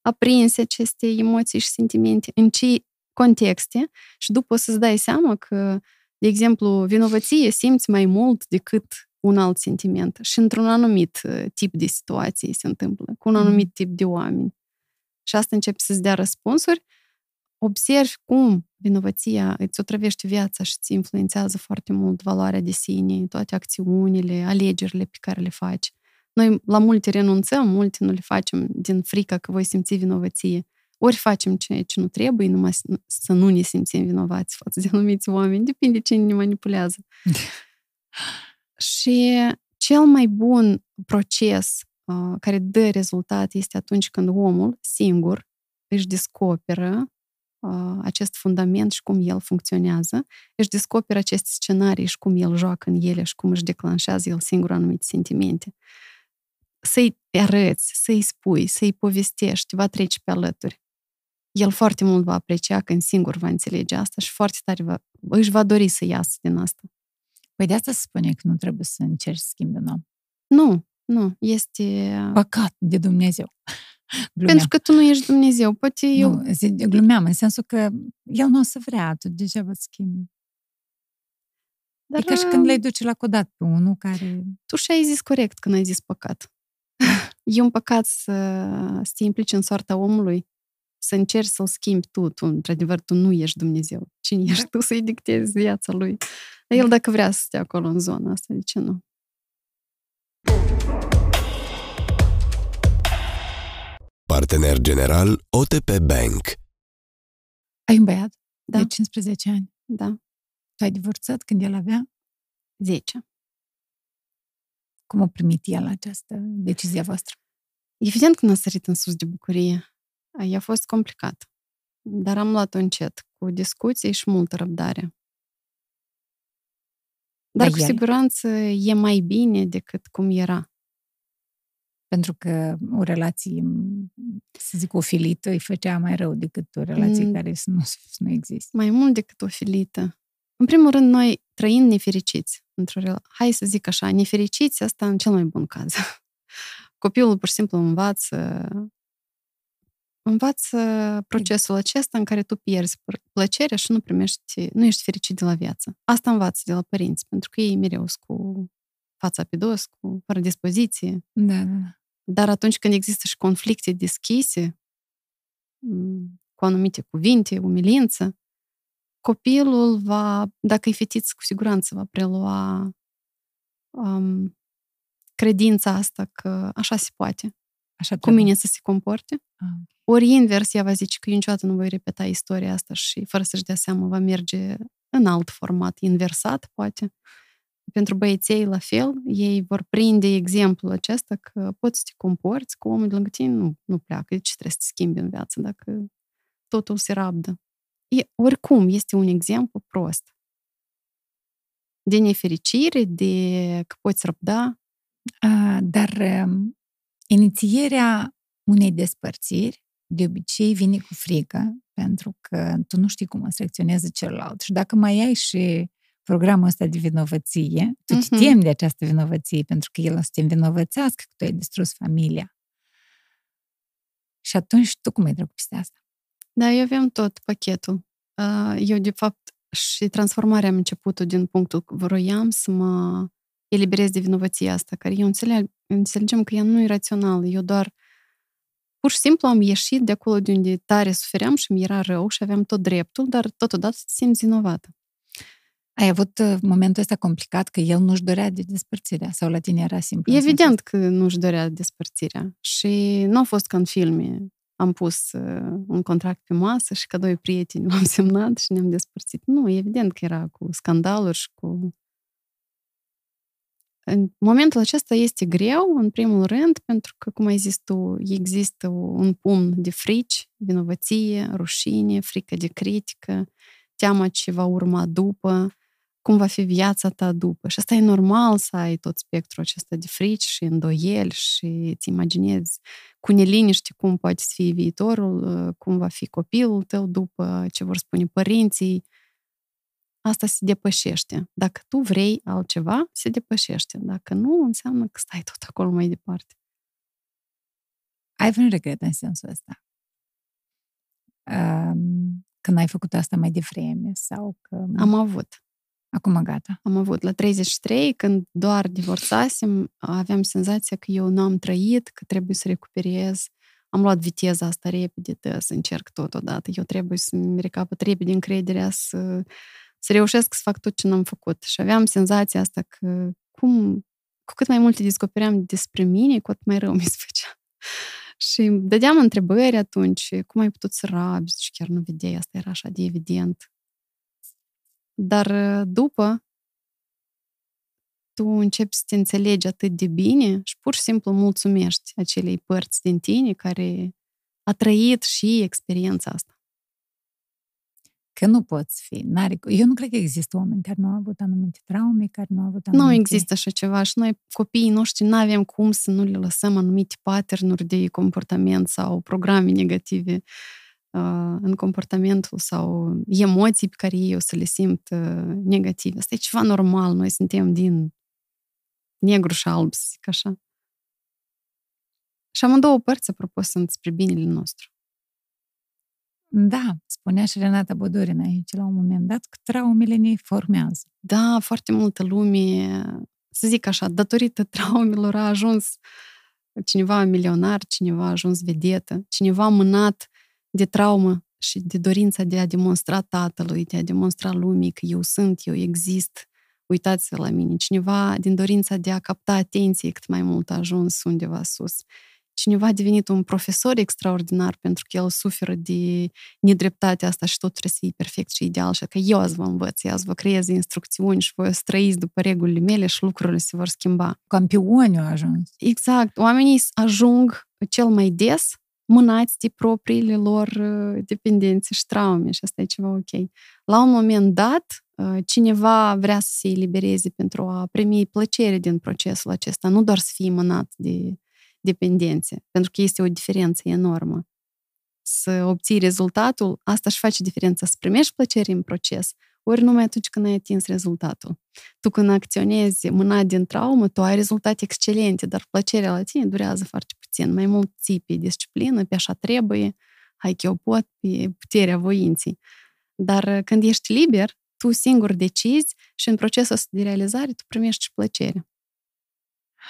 aprinse aceste emoții și sentimente, în ce contexte și după o să-ți dai seama că, de exemplu, vinovăție simți mai mult decât un alt sentiment și într-un anumit tip de situație se întâmplă, cu un anumit tip de oameni. Și asta începe să-ți dea răspunsuri. Observi cum vinovăția îți otrăvește viața și îți influențează foarte mult valoarea de sine, toate acțiunile, alegerile pe care le faci. Noi la multe renunțăm, multe nu le facem din frică că voi simți vinovăție. Ori facem ceea ce nu trebuie, numai să nu ne simțim vinovați față de anumiți oameni. Depinde cine ne manipulează. Și cel mai bun proces care dă rezultat este atunci când omul singur își descoperă acest fundament și cum el funcționează, își descoperă aceste scenarii și cum el joacă în ele și cum își declanșează el singur anumite sentimente. Să-i arăți, să-i spui, să-i povestești, va trece pe alături. El foarte mult va aprecia când singur va înțelege asta și foarte tare își va dori să iasă din asta. Păi de asta se spune că nu trebuie să încerci să schimbi un om. Nu, este... Păcat de Dumnezeu. Glumeam. Pentru că tu nu ești Dumnezeu, poate eu... Nu, glumeam, în sensul că el nu o să vrea, tu deja vă schimbi. Dar... E ca și când le-ai duce la codat pe unul care... Tu și-ai zis corect când ai zis păcat. E un păcat să te implici în soarta omului, să încerci să-l schimbi tu. Într-adevăr, tu nu ești Dumnezeu. Cine ești tu să-i dictezi viața lui? El dacă vrea să stea acolo în zona asta, de ce nu? Partener general OTP Bank. Ai un băiat? Da. De 15 ani? Da. Tu ai divorțat când el avea? 10. Cum a primit el această decizie voastră? Evident că n-a sărit în sus de bucurie. I-a fost complicat. Dar am luat-o încet, cu discuții și multă răbdare. Dar cu siguranță e mai bine decât cum era. Pentru că o relație, să zic, ofilită îi făcea mai rău decât o relație care nu există. Mai mult decât ofilită. În primul rând, noi trăim nefericiți. Hai să zic așa, nefericiți, asta în cel mai bun caz. Copilul pur și simplu învață procesul acesta în care tu pierzi plăcerea și nu ești fericit de la viață. Asta învață de la părinți, pentru că ei mereu sunt cu fața pe dos, fără dispoziție. Da. Dar atunci când există și conflicte deschise, cu anumite cuvinte, umilință, copilul va, dacă e fetiță, cu siguranță va prelua credința asta că așa se poate. Așa cu mine să se comporte. Ori invers, ea va zice că eu niciodată nu voi repeta istoria asta și fără să-și dea seama va merge în alt format, inversat, poate. Pentru băieții la fel, ei vor prinde exemplul acesta că poți să te comporți cu omul de lângă tine, nu pleacă. Deci trebuie să te schimbi în viață dacă totul se rabdă. Oricum, este un exemplu prost. De nefericire, de că poți răbda. Dar inițierea unei despărțiri de obicei vine cu frică Pentru că tu nu știi cum o selecționează celălalt. Și dacă mai ai și programul ăsta de vinovăție, tu te temi de această vinovăție, pentru că el o să te învinovățească că tu ai distrus familia. Și atunci tu cum ai trecut peste asta? Da, eu aveam tot pachetul. Eu, de fapt, și transformarea am început-o din punctul că vroiam să mă eliberez de vinovăția asta, care eu înțelegeam că ea nu e rațională. Eu doar pur și simplu am ieșit de acolo de unde tare sufeream și mi era rău și aveam tot dreptul, dar totodată te simți vinovată. Ai avut momentul ăsta complicat că el nu-și dorea de despărțirea sau la tine era simplu? Evident că nu-și dorea despărțirea și nu a fost ca în filme. Am pus un contract pe masă și ca doi prieteni l-am semnat și ne-am despărțit. Nu, evident că era cu scandaluri și cu... În momentul acesta este greu, în primul rând, pentru că, cum ai zis tu, există un pumn de frici, vinovăție, rușine, frică de critică, teama ce va urma după, cum va fi viața ta după. Și asta e normal să ai tot spectrul acesta de frici și îndoieli și îți imaginezi cu neliniște cum poate fi viitorul, cum va fi copilul tău după, ce vor spune părinții. Asta se depășește. Dacă tu vrei altceva, se depășește. Dacă nu, înseamnă că stai tot acolo mai departe. Ai vreun regret în sensul ăsta? Că n-ai făcut asta mai devreme? Sau că... Am avut. Acum gata. Am avut. La 33, când doar divorțasem, aveam senzația că eu n-am trăit, că trebuie să recuperez. Am luat viteza asta repede, să încerc totodată. Eu trebuie să-mi recapăt repede încrederea, să reușesc să fac tot ce n-am făcut. Și aveam senzația asta că cu cât mai multe descopeream despre mine, cu atât mai rău mi se făcea. Și îmi dădeam întrebări atunci, cum ai putut să rabi? Și chiar nu vedeai, asta era așa de evident. Dar după, tu începi să te înțelegi atât de bine și pur și simplu mulțumești acelei părți din tine care a trăit și experiența asta. Că nu poți fi. Eu nu cred că există oameni care nu au avut anumite traume, care nu au avut anumite... Nu există așa ceva și noi, copiii noștri, nu avem cum să nu le lăsăm anumite pattern-uri de comportament sau programe negative în comportamentul sau emoții pe care ei o să le simt negative. Asta e ceva normal. Noi suntem din negru și alb, să zic așa. Și amândouă părți, apropo, sunt spre binele nostru. Da, spunea și Renata Bodorin aici la un moment dat că traumele ne formează. Da, foarte multă lume, să zic așa, datorită traumelor a ajuns cineva milionar, cineva a ajuns vedetă, cineva mânat de traumă și de dorința de a demonstra tatălui, de a demonstra lumii că eu sunt, eu exist, uitați-vă la mine. Cineva din dorința de a capta atenție cât mai mult a ajuns undeva sus. Cineva a devenit un profesor extraordinar pentru că el suferă de nedreptatea asta și tot trebuie să fie perfect și ideal și că eu azi vă învăț, eu azi vă creez instrucțiuni și voi o să trăiți după regulile mele și lucrurile se vor schimba. Campioni au ajuns. Exact. Oamenii ajung cel mai des mânați de propriile lor dependențe și traume și asta e ceva ok. La un moment dat, cineva vrea să se elibereze pentru a primi plăcere din procesul acesta, nu doar să fie mânat de dependențe, pentru că este o diferență enormă. Să obții rezultatul, asta își face diferența, să primești plăcere în proces, ori numai atunci când ai atins rezultatul. Tu când acționezi mânat din traumă, tu ai rezultate excelente, dar plăcerea la tine durează foarte puțin. Mai mult ții pe disciplină, pe așa trebuie, hai că eu pot, pe puterea voinței. Dar când ești liber, tu singur decizi și în procesul de realizare tu primești și plăcere.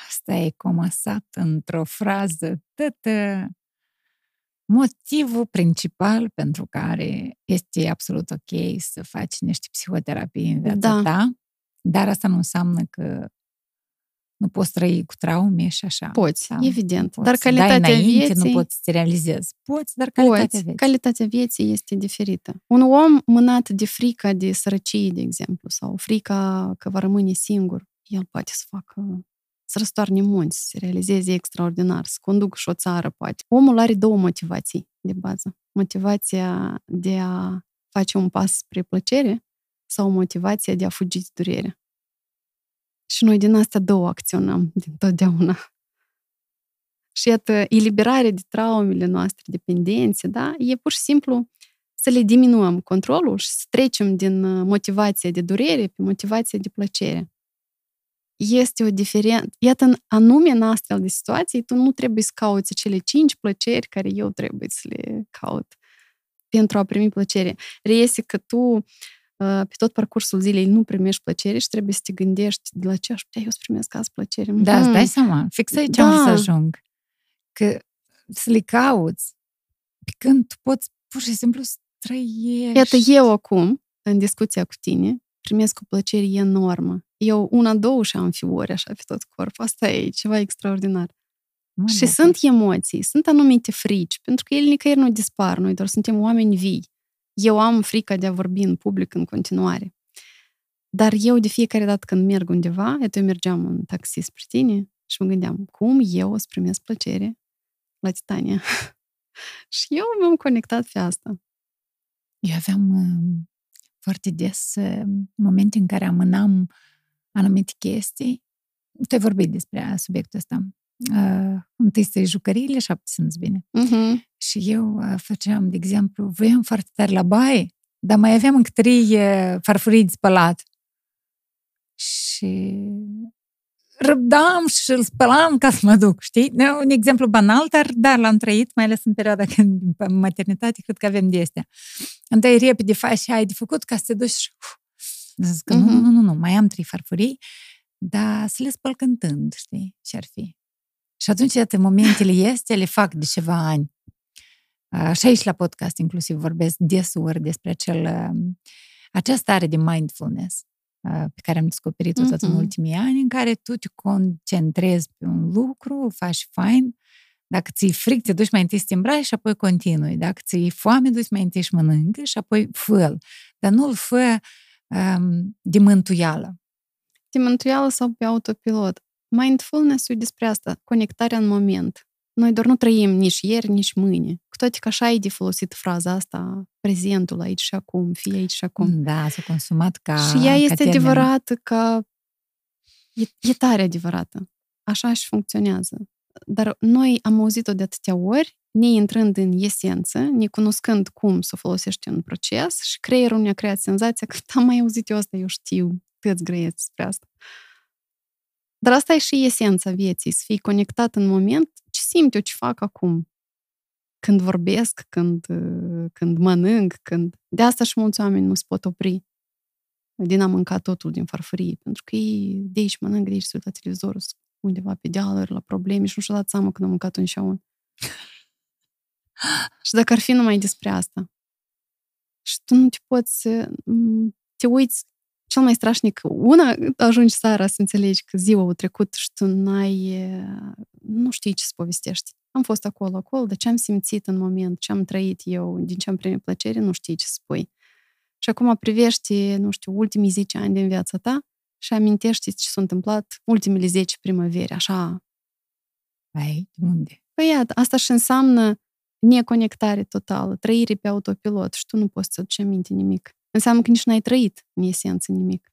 Asta e comasat într-o frază, tot motivul principal pentru care este absolut ok să faci niște psihoterapii în viața ta, dar asta nu înseamnă că nu poți trăi cu traume și așa. Poți, evident. Poți. Dar calitatea vieții... Nu poți să te realizezi. Poți, dar calitatea vieții. Calitatea vieții este diferită. Un om mânat de frica de sărăcie, de exemplu, sau frica că va rămâne singur, el poate să facă să răstoarne munți, să se realizeze extraordinar, să conducă și o țară, poate. Omul are două motivații de bază. Motivația de a face un pas spre plăcere sau motivația de a fugi de durere. Și noi din astea două acționăm din totdeauna. Și iată, eliberarea de traumele noastre, dependențe, da? E pur și simplu să le diminuăm controlul și să trecem din motivația de durere pe motivația de plăcere. Este o diferență. Iată, anume în astfel de situații, tu nu trebuie să cauți cele 5 plăceri care eu trebuie să le caut pentru a primi plăcere. Reiese că tu pe tot parcursul zilei nu primești plăcere și trebuie să te gândești de la ce aș putea eu să primesc azi plăcere. Da, îți dai seama. Fix aici am să ajung. Că să le cauți pe când tu poți pur și simplu să trăiești. Iată, eu acum, în discuția cu tine, primesc o plăcere enormă. Eu una-două și am fiori așa pe tot corpul. Asta e ceva extraordinar. Și sunt emoții, sunt anumite frici, pentru că ele nicăieri nu dispar. Noi doar suntem oameni vii. Eu am frica de a vorbi în public în continuare. Dar eu de fiecare dată când merg undeva, eu mergeam în taxi spre tine și mă gândeam, cum eu o să primesc plăcere la Titania? Și eu m-am conectat pe asta. Eu aveam foarte des momente în care amânam anumite chestii. Tu ai vorbit despre subiectul ăsta. Întâi să-i jucăriile și apoi simți bine. Și eu făceam, de exemplu, voiam foarte tare la baie, dar mai aveam încă 3 farfurii de spălat. Și răbdam și îl spălam ca să mă duc, știi? Un exemplu banal, dar l-am trăit, mai ales în perioada când în maternitate, cred că avem de astea. Întâi repede faci și ai de făcut ca să te duci și... Zic că nu, mai am 3 farfurii, dar să le spăl cântând, știi? Și ar fi. Și atunci, iată, momentele le fac de ceva ani. Și aici la podcast inclusiv vorbesc desuri despre acea stare de mindfulness pe care am descoperit-o tot în ultimii ani, în care tu te concentrezi pe un lucru, îl faci fain. Dacă ți-i fric, te duci mai întâi să te îmbraci și apoi continui. Dacă ți-i foame, duci mai întâi și mănâncă și apoi fă-l. Dar nu-l fă de mântuială. De mântuială sau pe autopilot. Mindfulness-ul e despre asta, conectarea în moment. Noi doar nu trăim nici ieri, nici mâine. Cu toate că așa ai de folosit fraza asta, prezentul aici și acum, fie aici și acum. Da, s-a consumat ca... Și ea este adevărată, ca... E tare adevărată. Așa și funcționează. Dar noi am auzit-o de atâtea ori, ne intrând în esență, ne cunoscând cum să o folosești în proces și creierul ne-a creat senzația că am mai auzit eu asta, eu știu, cât grăieți despre asta. Dar asta e și esența vieții, să fii conectat în moment, ce simt eu, ce fac acum. Când vorbesc, când mănânc, când... De asta și mulți oameni nu se pot opri din a mânca totul din farfurie, pentru că ei de aici mănânc, de aici se uită la televizor, undeva pe dealuri, la probleme și nu și-au dat seama când am mâncat un șaun. Și dacă ar fi numai despre asta. Și tu nu te poți... Te uiți... Cel mai strașnic, una, ajungi seara să înțelegi că ziua a trecut și tu nu știi ce să povestești. Am fost acolo, dar ce am simțit în moment, ce am trăit eu, din ce am primit plăcere, nu știi ce să spui. Și acum privești, nu știu, ultimii 10 ani din viața ta și amintești ce s-a întâmplat ultimele 10 primăveri, așa. Ai, unde? Păi iată, asta și înseamnă neconectare totală, trăire pe autopilot și tu nu poți să aduci aminte nimic. Înseamnă că nici n-ai trăit în esență nimic.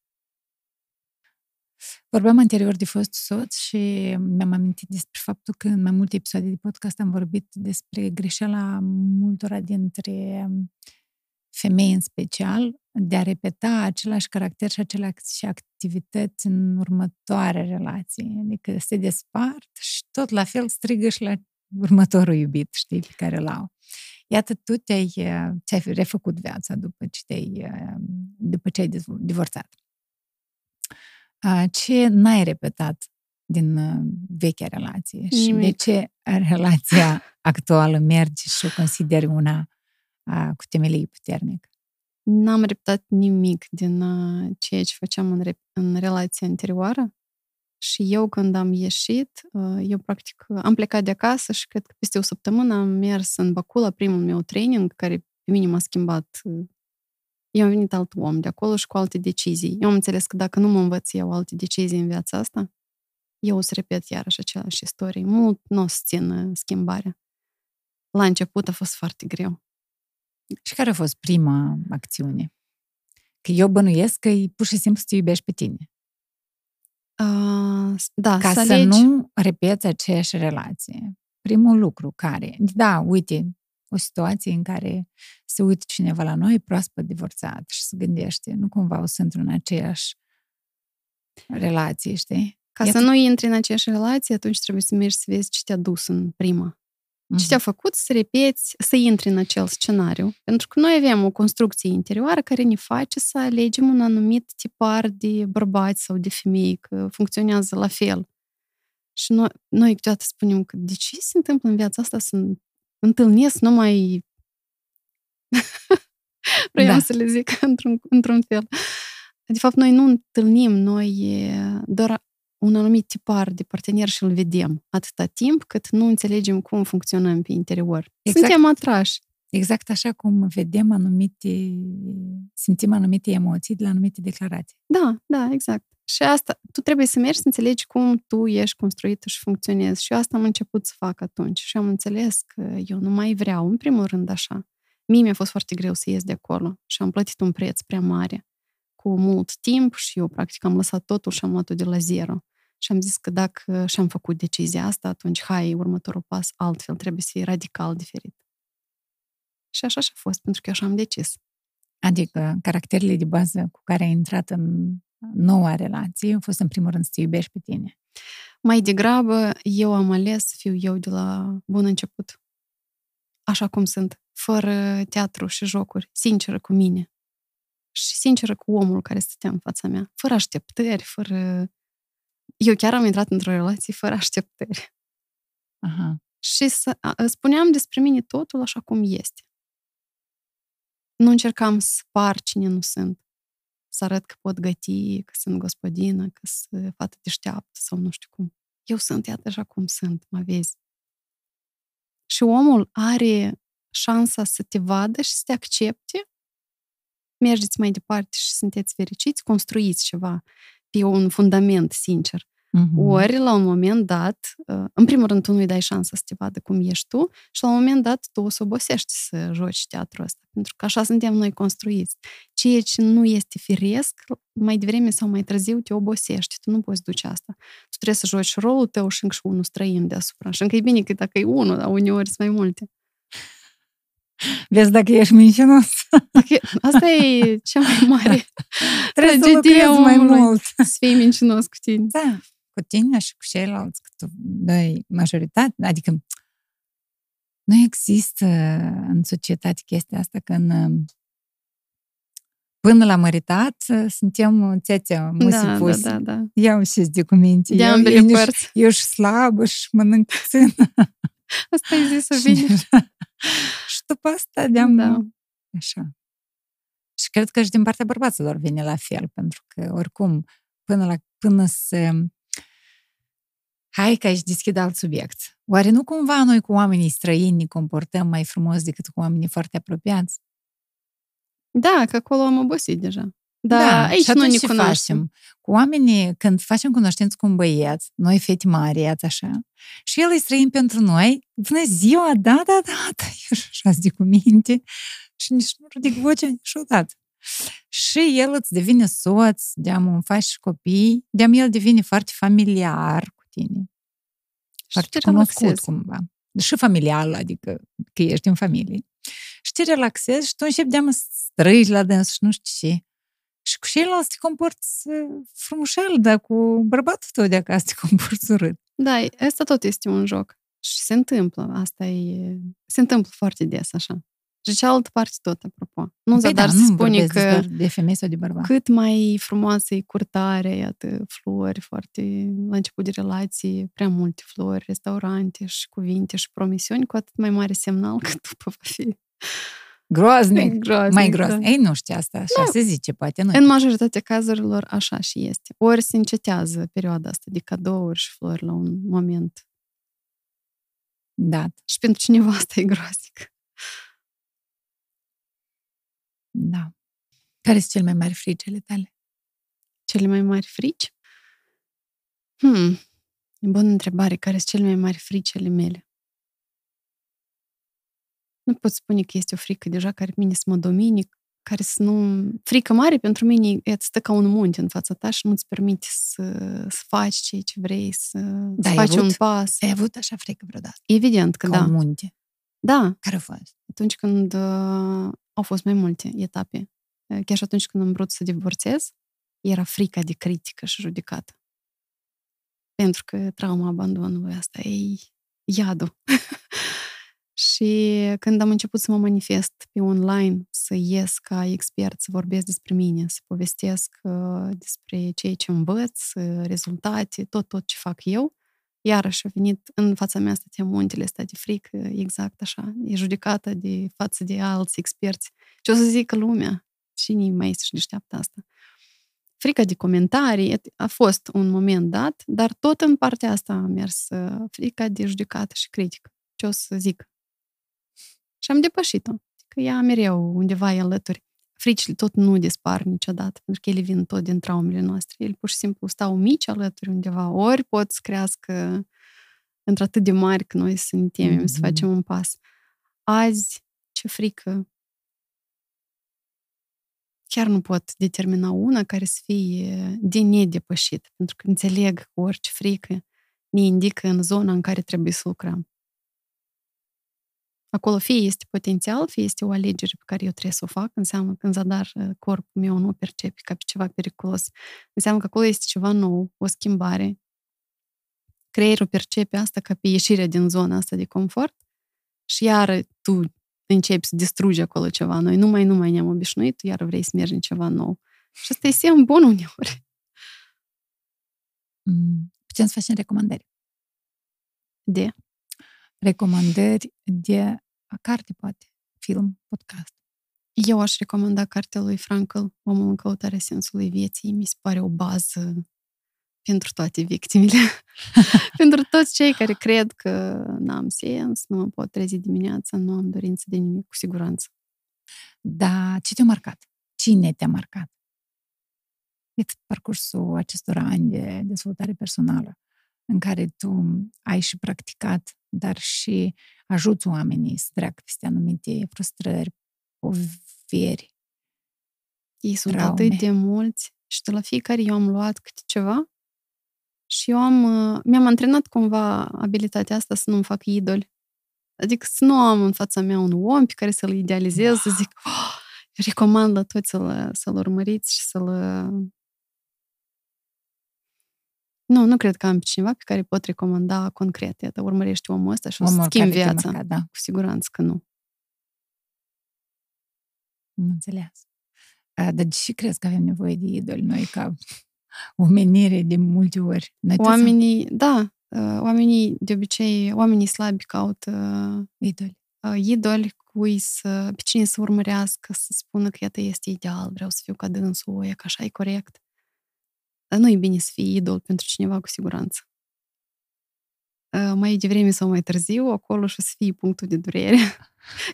Vorbeam anterior de fost soț și mi-am amintit despre faptul că în mai multe episoade de podcast am vorbit despre greșeala multora dintre femei în special de a repeta același caracter și aceleași activități în următoarea relație. Adică se despart și tot la fel strigă și la următorul iubit, știi, pe care l-au. Iată, tu ți-ai refăcut viața după ce ai divorțat. Ce n-ai repetat din vechea relație? Nimic. Și de ce relația actuală merge și o consideri una cu temelii puternic? N-am repetat nimic din ceea ce făceam în relația anterioară. Și eu când am ieșit, eu practic am plecat de acasă și cred că peste o săptămână am mers în Baku la primul meu training, care pe mine m-a schimbat. Eu am venit alt om de acolo și cu alte decizii. Eu am înțeles că dacă nu mă învăț eu alte decizii în viața asta, eu o să repet iarăși aceleași istorie. Mult nu o să țin schimbarea. La început a fost foarte greu. Și care a fost prima acțiune? Că eu bănuiesc că pur și simplu să te iubești pe tine. Da, ca să nu repeți aceeași relație. Primul lucru care... Da, uite, o situație în care se uită cineva la noi proaspăt divorțat și se gândește, nu cumva o să intru în aceeași relație, știi? Ca să nu intri în aceeași relație, atunci trebuie să mergi să vezi ce te-a dus în prima. Ce te-a făcut să repeți, să intri în acel scenariu. Pentru că noi avem o construcție interioară care ne face să alegem un anumit tipar de bărbați sau de femei, că funcționează la fel. Și noi câteodată spunem că de ce se întâmplă în viața asta să întâlnesc numai... Vreau să le zic într-un fel. De fapt, noi nu întâlnim, noi doar un anumit tipar de partener și îl vedem atâta timp cât nu înțelegem cum funcționăm pe interior. Exact, suntem atrași. Exact așa cum vedem anumite, simțim anumite emoții de la anumite declarații. Da, da, exact. Și asta, tu trebuie să mergi să înțelegi cum tu ești construită și funcționezi. Și eu asta am început să fac atunci. Și am înțeles că eu nu mai vreau, în primul rând, așa. Mie mi-a fost foarte greu să ies de acolo și am plătit un preț prea mare cu mult timp și eu, practic, am lăsat totul și am luat-o de la zero. Și am zis că dacă și-am făcut decizia asta, atunci, hai, următorul pas altfel, trebuie să fie radical diferit. Și așa și-a fost, pentru că eu așa am decis. Adică, caracterele de bază cu care ai intrat în noua relație au fost, în primul rând, să te iubești pe tine. Mai degrabă, eu am ales să fiu eu de la bun început. Așa cum sunt, fără teatru și jocuri, sinceră cu mine. Și sinceră cu omul care stătea în fața mea. Fără așteptări, fără... Eu chiar am intrat într-o relație fără așteptări. Aha. Și spuneam despre mine totul așa cum este. Nu încercam să par cine nu sunt. Să arăt că pot găti, că sunt gospodină, că sunt fată deșteaptă sau nu știu cum. Eu sunt, iată, așa cum sunt, mă vezi. Și omul are șansa să te vadă și să te accepte. Mergeți mai departe și sunteți fericiți, construiți ceva pe un fundament sincer. Ori, la un moment dat, în primul rând, tu nu-i dai șansa să te vadă cum ești tu și la un moment dat tu o să obosești să joci teatrul ăsta, pentru că așa suntem noi construiți. Ceea ce nu este firesc, mai devreme sau mai târziu te obosești, tu nu poți duce asta. Tu trebuie să joci rolul tău și încă și unul străin deasupra. Și încă e bine că dacă e unul, dar uneori sunt mai multe. Vezi dacă ești mincinos. Asta e cea mai mare tragedie mai mult. Să fii mincinos cu tine. Da, cu tine și cu ceilalți. Că tu dai majoritate. Adică nu există în societate chestia asta când până la măritat suntem țețea musipusă. Da, da, da. Iau și de cuminte. De ambele părți. Eu și slabă și mănânc puțin. Asta e zis-o bine. Și după asta de-am... Da. Așa. Și cred că și din partea bărbaților vine la fel, pentru că, oricum, până să... Hai că aici deschid alt subiect. Oare nu cumva noi cu oamenii străini ne comportăm mai frumos decât cu oamenii foarte apropiați? Da, că acolo am obosit deja. Da, aici nu ne cunoaștem. Cu oamenii, când facem cunoștință cu un băieț, noi fete mari, ați așa, și el e străin pentru noi, bună ziua, da, eu așa zic cu minte, și nici nu ridic vocea niciodată. Și el îți devine soț, de-am un faci și copii, de-am el devine foarte familiar cu tine. Foarte cunoscut cumva. Și familial, adică că ești în familie. Și te relaxezi și tu începi de-am străi la dans și nu știu ce. Și cu ceilalți te comporți frumușel, dar cu bărbatul tău de acasă te comporți urât. Da, asta tot este un joc. Și se întâmplă. Asta e... Se întâmplă foarte des, așa. Și cealaltă parte tot, apropo. Nu, păi dar da, se spune că de femei sau de bărbați. Cât mai frumoasă e curtarea, iată, flori foarte... La început de relații, prea multe flori, restaurante și cuvinte și promisiuni, cu atât mai mare semnal că după va fi... Groaznic. Mai groaznic. Da. Ei, nu știu asta, așa se zice, poate nu. În majoritatea cazurilor așa și este. Ori se încetează perioada asta de cadouri și flori la un moment. Da. Și pentru cineva asta e groaznic. Da. Care sunt cele mai mari frici ale tale? Cele mai mari frici? Bună întrebare. Care sunt cele mai mari frici ale mele? Nu pot spune că este o frică deja care mine să mă domine, care să nu... Frică mare pentru mine e stă ca un munte în fața ta și nu-ți permite să faci ceea ce vrei, să faci un pas. Ai avut așa frică vreodată? Evident că da. Ca un munte. Da. Care a fost? Atunci când au fost mai multe etape. Chiar și atunci când am vrut să divorțez, era frica de critică și judecată. Pentru că trauma abandonului asta e iadul. Și când am început să mă manifest pe online, să ies ca expert, să vorbesc despre mine, să povestesc despre ceea ce învăț, rezultate, tot ce fac eu, iarăși a venit în fața mea stătea muntele ăsta de frică, exact așa, e judecată de față de alți experți. Ce o să zică lumea? Cine mai este și deșteaptă asta? Frica de comentarii a fost un moment dat, dar tot în partea asta a mers frica de judecată și critică. Ce o să zic? Și am depășit-o. Că ea mereu undeva e alături. Fricile tot nu dispar niciodată, pentru că ele vin tot din traumele noastre. Ele pur și simplu stau mici alături undeva. Ori pot să crească într-atât de mari că noi să ne temem, să facem un pas. Azi, ce frică! Chiar nu pot determina una care să fie de nedepășit, pentru că înțeleg că orice frică ne indică în zona în care trebuie să lucrăm. Acolo fie este potențial, fie este o alegere pe care eu trebuie să o fac, înseamnă că în zadar corpul meu nu o percepe ca pe ceva periculos. Înseamnă că acolo este ceva nou, o schimbare. Creierul percepe asta ca pe ieșirea din zona asta de confort și iar tu începi să distrugi acolo ceva. Noi nu mai ne-am obișnuit, tu iar vrei să mergi în ceva nou. Și asta e semn bun uneori. Putem să facem recomandări. Recomandări de carte, poate, film, podcast. Eu aș recomanda cartea lui Frankl, Omul în căutarea sensului vieții. Mi se pare o bază pentru toate victimele. Pentru toți cei care cred că n-am sens, nu mă pot trezi dimineața, nu am dorință de nimic, cu siguranță. Da, ce te-a marcat? Cine te-a marcat? Este parcursul acestor ani de dezvoltare personală, în care tu ai și practicat, dar și ajuți oamenii să treacă peste anumite frustrări, poveri, ei sunt traume. Atât de mulți și de la fiecare eu am luat câte ceva și eu mi-am antrenat cumva abilitatea asta să nu-mi fac idoli. Adică să nu am în fața mea un om pe care să-l idealizez, să zic, recomand la toți să-l urmăriți și să-l... Nu cred că am pe cineva pe care pot recomanda concret. Iată, urmărești omul ăsta și o să schimbi viața. Marcat, da. Cu siguranță că nu. Am înțeles. Dar și crezi că avem nevoie de idoli noi ca omenire de multe ori? Noi oamenii, da. Oamenii, de obicei, oamenii slabi caută idoli. Idoli pe cine să urmărească, să spună că iată este ideal, vreau să fiu ca dânsul, e că așa e corect. Dar nu e bine să fii idol pentru cineva, cu siguranță. Mai devreme sau mai târziu, acolo și să fie punctul de durere.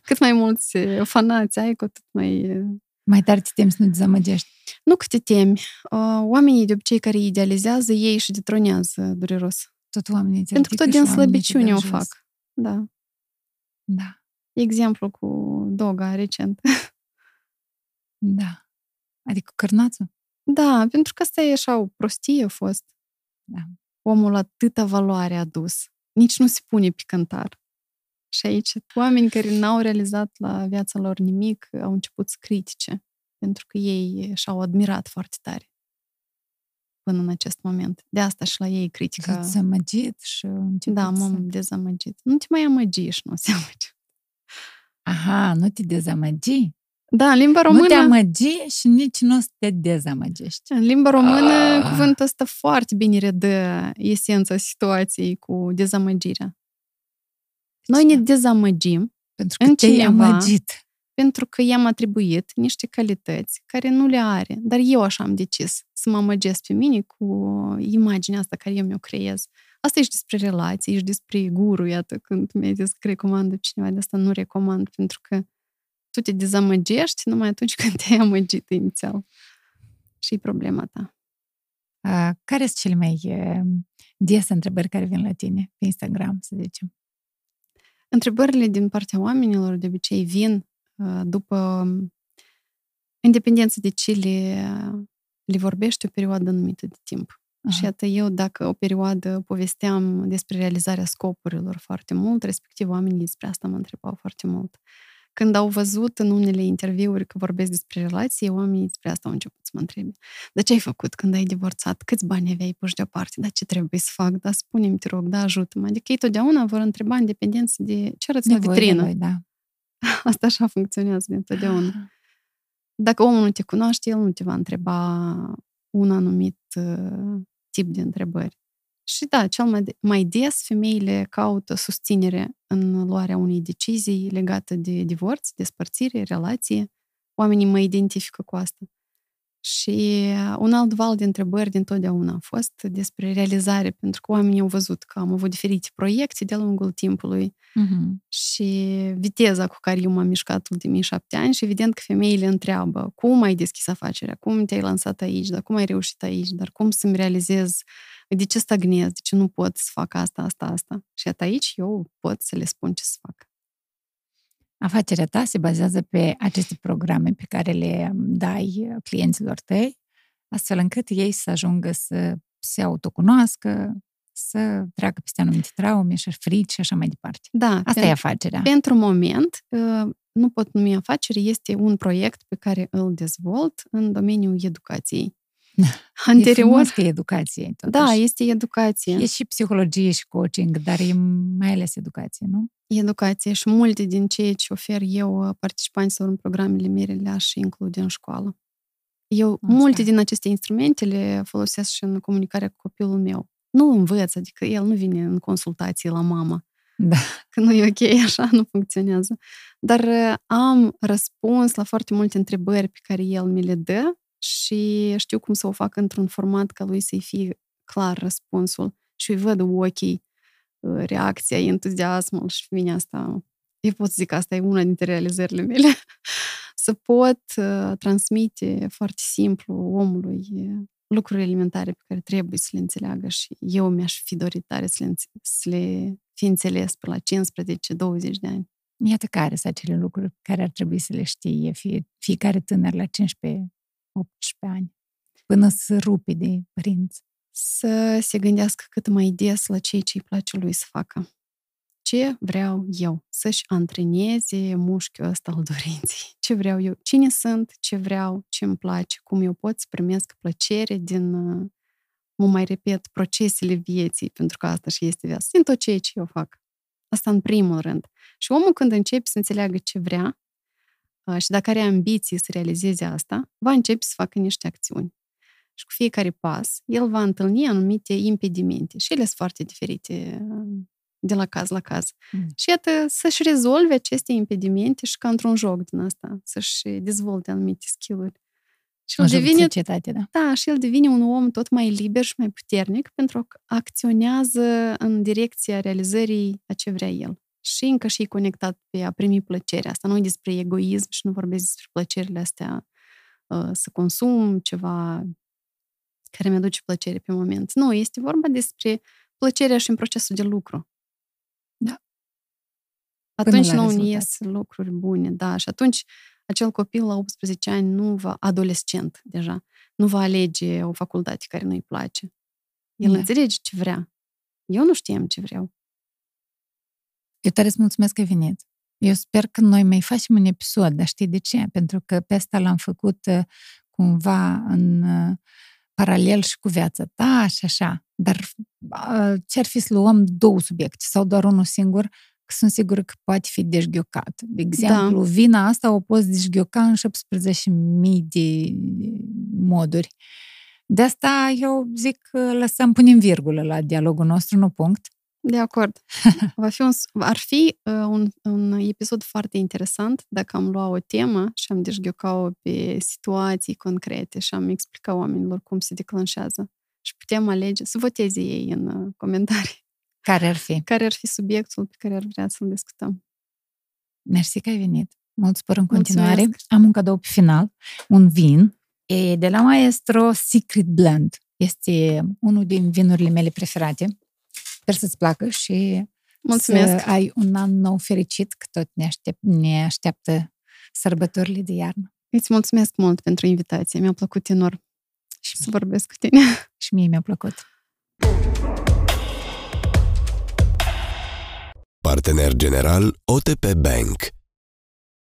Cât mai mulți fanați ai, cu atât mai... Mai tare te temi să nu dezamăgești. Nu că te temi. Oamenii de obicei care idealizează, ei își detronează dureros. Tot oamenii te pentru că tot din slăbiciune o fac. Da. Da. Exemplu cu Doga recent. Da. Adică cărnațul? Da, pentru că asta e așa o prostie a fost. Da. Omul atâta valoare a dus. Nici nu se pune pe cântar. Și aici oameni care n-au realizat la viața lor nimic au început să critice. Pentru că ei și-au admirat foarte tare până în acest moment. De asta și la ei critică. S-a dezamăgit și... Da, m-am dezamăgit. Nu te mai amăgi și nu se amăgi. Aha, nu te dezamăgi? Da, în limba română... Nu te amăgi și nici nu o să te dezamăgești. În limba română, cuvântul ăsta foarte bine redă esența situației cu dezamăgirea. Noi ne dezamăgim pentru că te-ai amăgit. Pentru că i-am atribuit niște calități care nu le are. Dar eu așa am decis să mă amăgesc pe mine cu imaginea asta care eu mi-o creez. Asta e și despre relații, e și despre guru, iată, când mi-ai zis că recomandă cineva, de asta nu recomand, pentru că tu te dezamăgești numai atunci când te-ai amăgit inițial. Și-i problema ta. Care sunt cele mai des întrebări care vin la tine pe Instagram, să zicem? Întrebările din partea oamenilor de obicei vin după, în dependență de ce le vorbești o perioadă anumită de timp. Și iată, eu dacă o perioadă povesteam despre realizarea scopurilor foarte mult, respectiv oamenii despre asta mă întrebau foarte mult. Când au văzut în unele interviuri că vorbesc despre relații, oamenii despre asta au început să mă întrebe. Dar ce ai făcut când ai divorțat? Câți bani aveai puși deoparte? Dar ce trebuie să fac? Da, spune-mi, te rog, da, ajută-mă. Adică ei totdeauna vor întreba în dependență de ce arăți la vitrină. Voi, da. Asta așa funcționează de întotdeauna. Dacă omul nu te cunoaște, el nu te va întreba un anumit tip de întrebări. Și da, cel mai des femeile caută susținere în luarea unei decizii legate de divorț, despărțire, relație. Oamenii mă identifică cu asta. Și un alt val de întrebări dintotdeauna a fost despre realizare, pentru că oamenii au văzut că am avut diferite proiecte de-a lungul timpului și viteza cu care eu m-am mișcat ultimii 7 ani și evident că femeile întreabă cum ai deschis afacerea, cum te-ai lansat aici, dar cum ai reușit aici, dar cum să-mi realizez, de ce stagnez, de ce nu pot să fac asta. Și aici eu pot să le spun ce să fac. Afacerea ta se bazează pe aceste programe pe care le dai clienților tăi, astfel încât ei să ajungă să se autocunoască, să treacă peste anumite traume și frici și așa mai departe. Da, Asta e afacerea. Pentru moment, nu pot numi afacere, este un proiect pe care îl dezvolt în domeniul educației. Anterior, e frumos că e educație, totuși. Da, este educație. E și psihologie și coaching, dar e mai ales educație, nu? Educație și multe din ceea ce ofer eu participanților în programele mele le-aș include în școală. Multe din aceste instrumente le folosesc și în comunicarea cu copilul meu. Nu învăț, adică el nu vine în consultații la mama. Da. Că nu e ok, așa nu funcționează. Dar am răspuns la foarte multe întrebări pe care el mi le dă și știu cum să o fac într-un format ca lui să-i fie clar răspunsul și îi văd ochii, reacția, entuziasmul și vine asta. Eu pot zic că asta e una dintre realizările mele. Să pot transmite foarte simplu omului lucruri elementare pe care trebuie să le înțeleagă și eu mi-aș fi dorit tare să le fi înțeles pe la 15-20 de ani. Iată care sunt acele lucruri care ar trebui să le știe fiecare tânăr la 15 18 ani, până să rupi de părinți. Să se gândească cât mai des la ceea ce îi place lui să facă. Ce vreau eu? Să-și antreneze mușchiul ăsta al dorinței. Ce vreau eu? Cine sunt? Ce vreau? Ce îmi place? Cum eu pot să primesc plăcere din, mă mai repet, procesele vieții, pentru că asta și este viața. Din tot ceea ce eu fac. Asta în primul rând. Și omul când începe să înțeleagă ce vrea, și dacă are ambiții să realizeze asta, va începe să facă niște acțiuni. Și cu fiecare pas, el va întâlni anumite impedimente. Și ele sunt foarte diferite de la caz la caz. Și iată, să-și rezolve aceste impedimente și ca într-un joc din asta, să-și dezvolte anumite skill-uri. Și el devine, societate, da. Da, și el devine un om tot mai liber și mai puternic pentru că acționează în direcția realizării a ce vrea el. Și încă și conectat pe a primi plăcerea. Asta nu e despre egoism și nu vorbesc despre plăcerile astea să consum ceva care mi-aduce plăcere pe moment. Nu, este vorba despre plăcerea și în procesul de lucru. Da. Atunci nu ies lucruri bune, da. Și atunci acel copil la 18 ani nu va, adolescent deja, nu va alege o facultate care nu-i place. El înțelege ce vrea. Eu nu știam ce vreau. Eu tare îți mulțumesc că ai venit. Eu sper că noi mai facem un episod, dar știi de ce? Pentru că pe asta l-am făcut cumva în paralel și cu viața ta și așa. Dar ce-ar fi să luăm două subiecte sau doar unul singur, că sunt sigură că poate fi dezghiocat. De exemplu, vina asta o poți dezghioca în 17.000 de moduri. De asta eu zic că punem virgulă la dialogul nostru, nu punct. De acord. Ar fi un episod foarte interesant dacă am luat o temă și am dezghiocat-o pe situații concrete și am explicat oamenilor cum se declanșează. Și putem alege să voteze ei în comentarii. Care ar fi? Care ar fi subiectul pe care ar vrea să-l discutăm. Mersi că ai venit. Mult spor în continuare. Mulțumesc. Am un cadou pe final, un vin. E de la Maestro Secret Blend. Este unul din vinurile mele preferate. Sper să-ți placă și mulțumesc. Să ai un an nou fericit, că tot ne așteaptă sărbătorile de iarnă. Îți mulțumesc mult pentru invitație, mi-a plăcut enorm. și să vorbesc cu tine. Și mie mi-a plăcut. Partener general OTP Bank.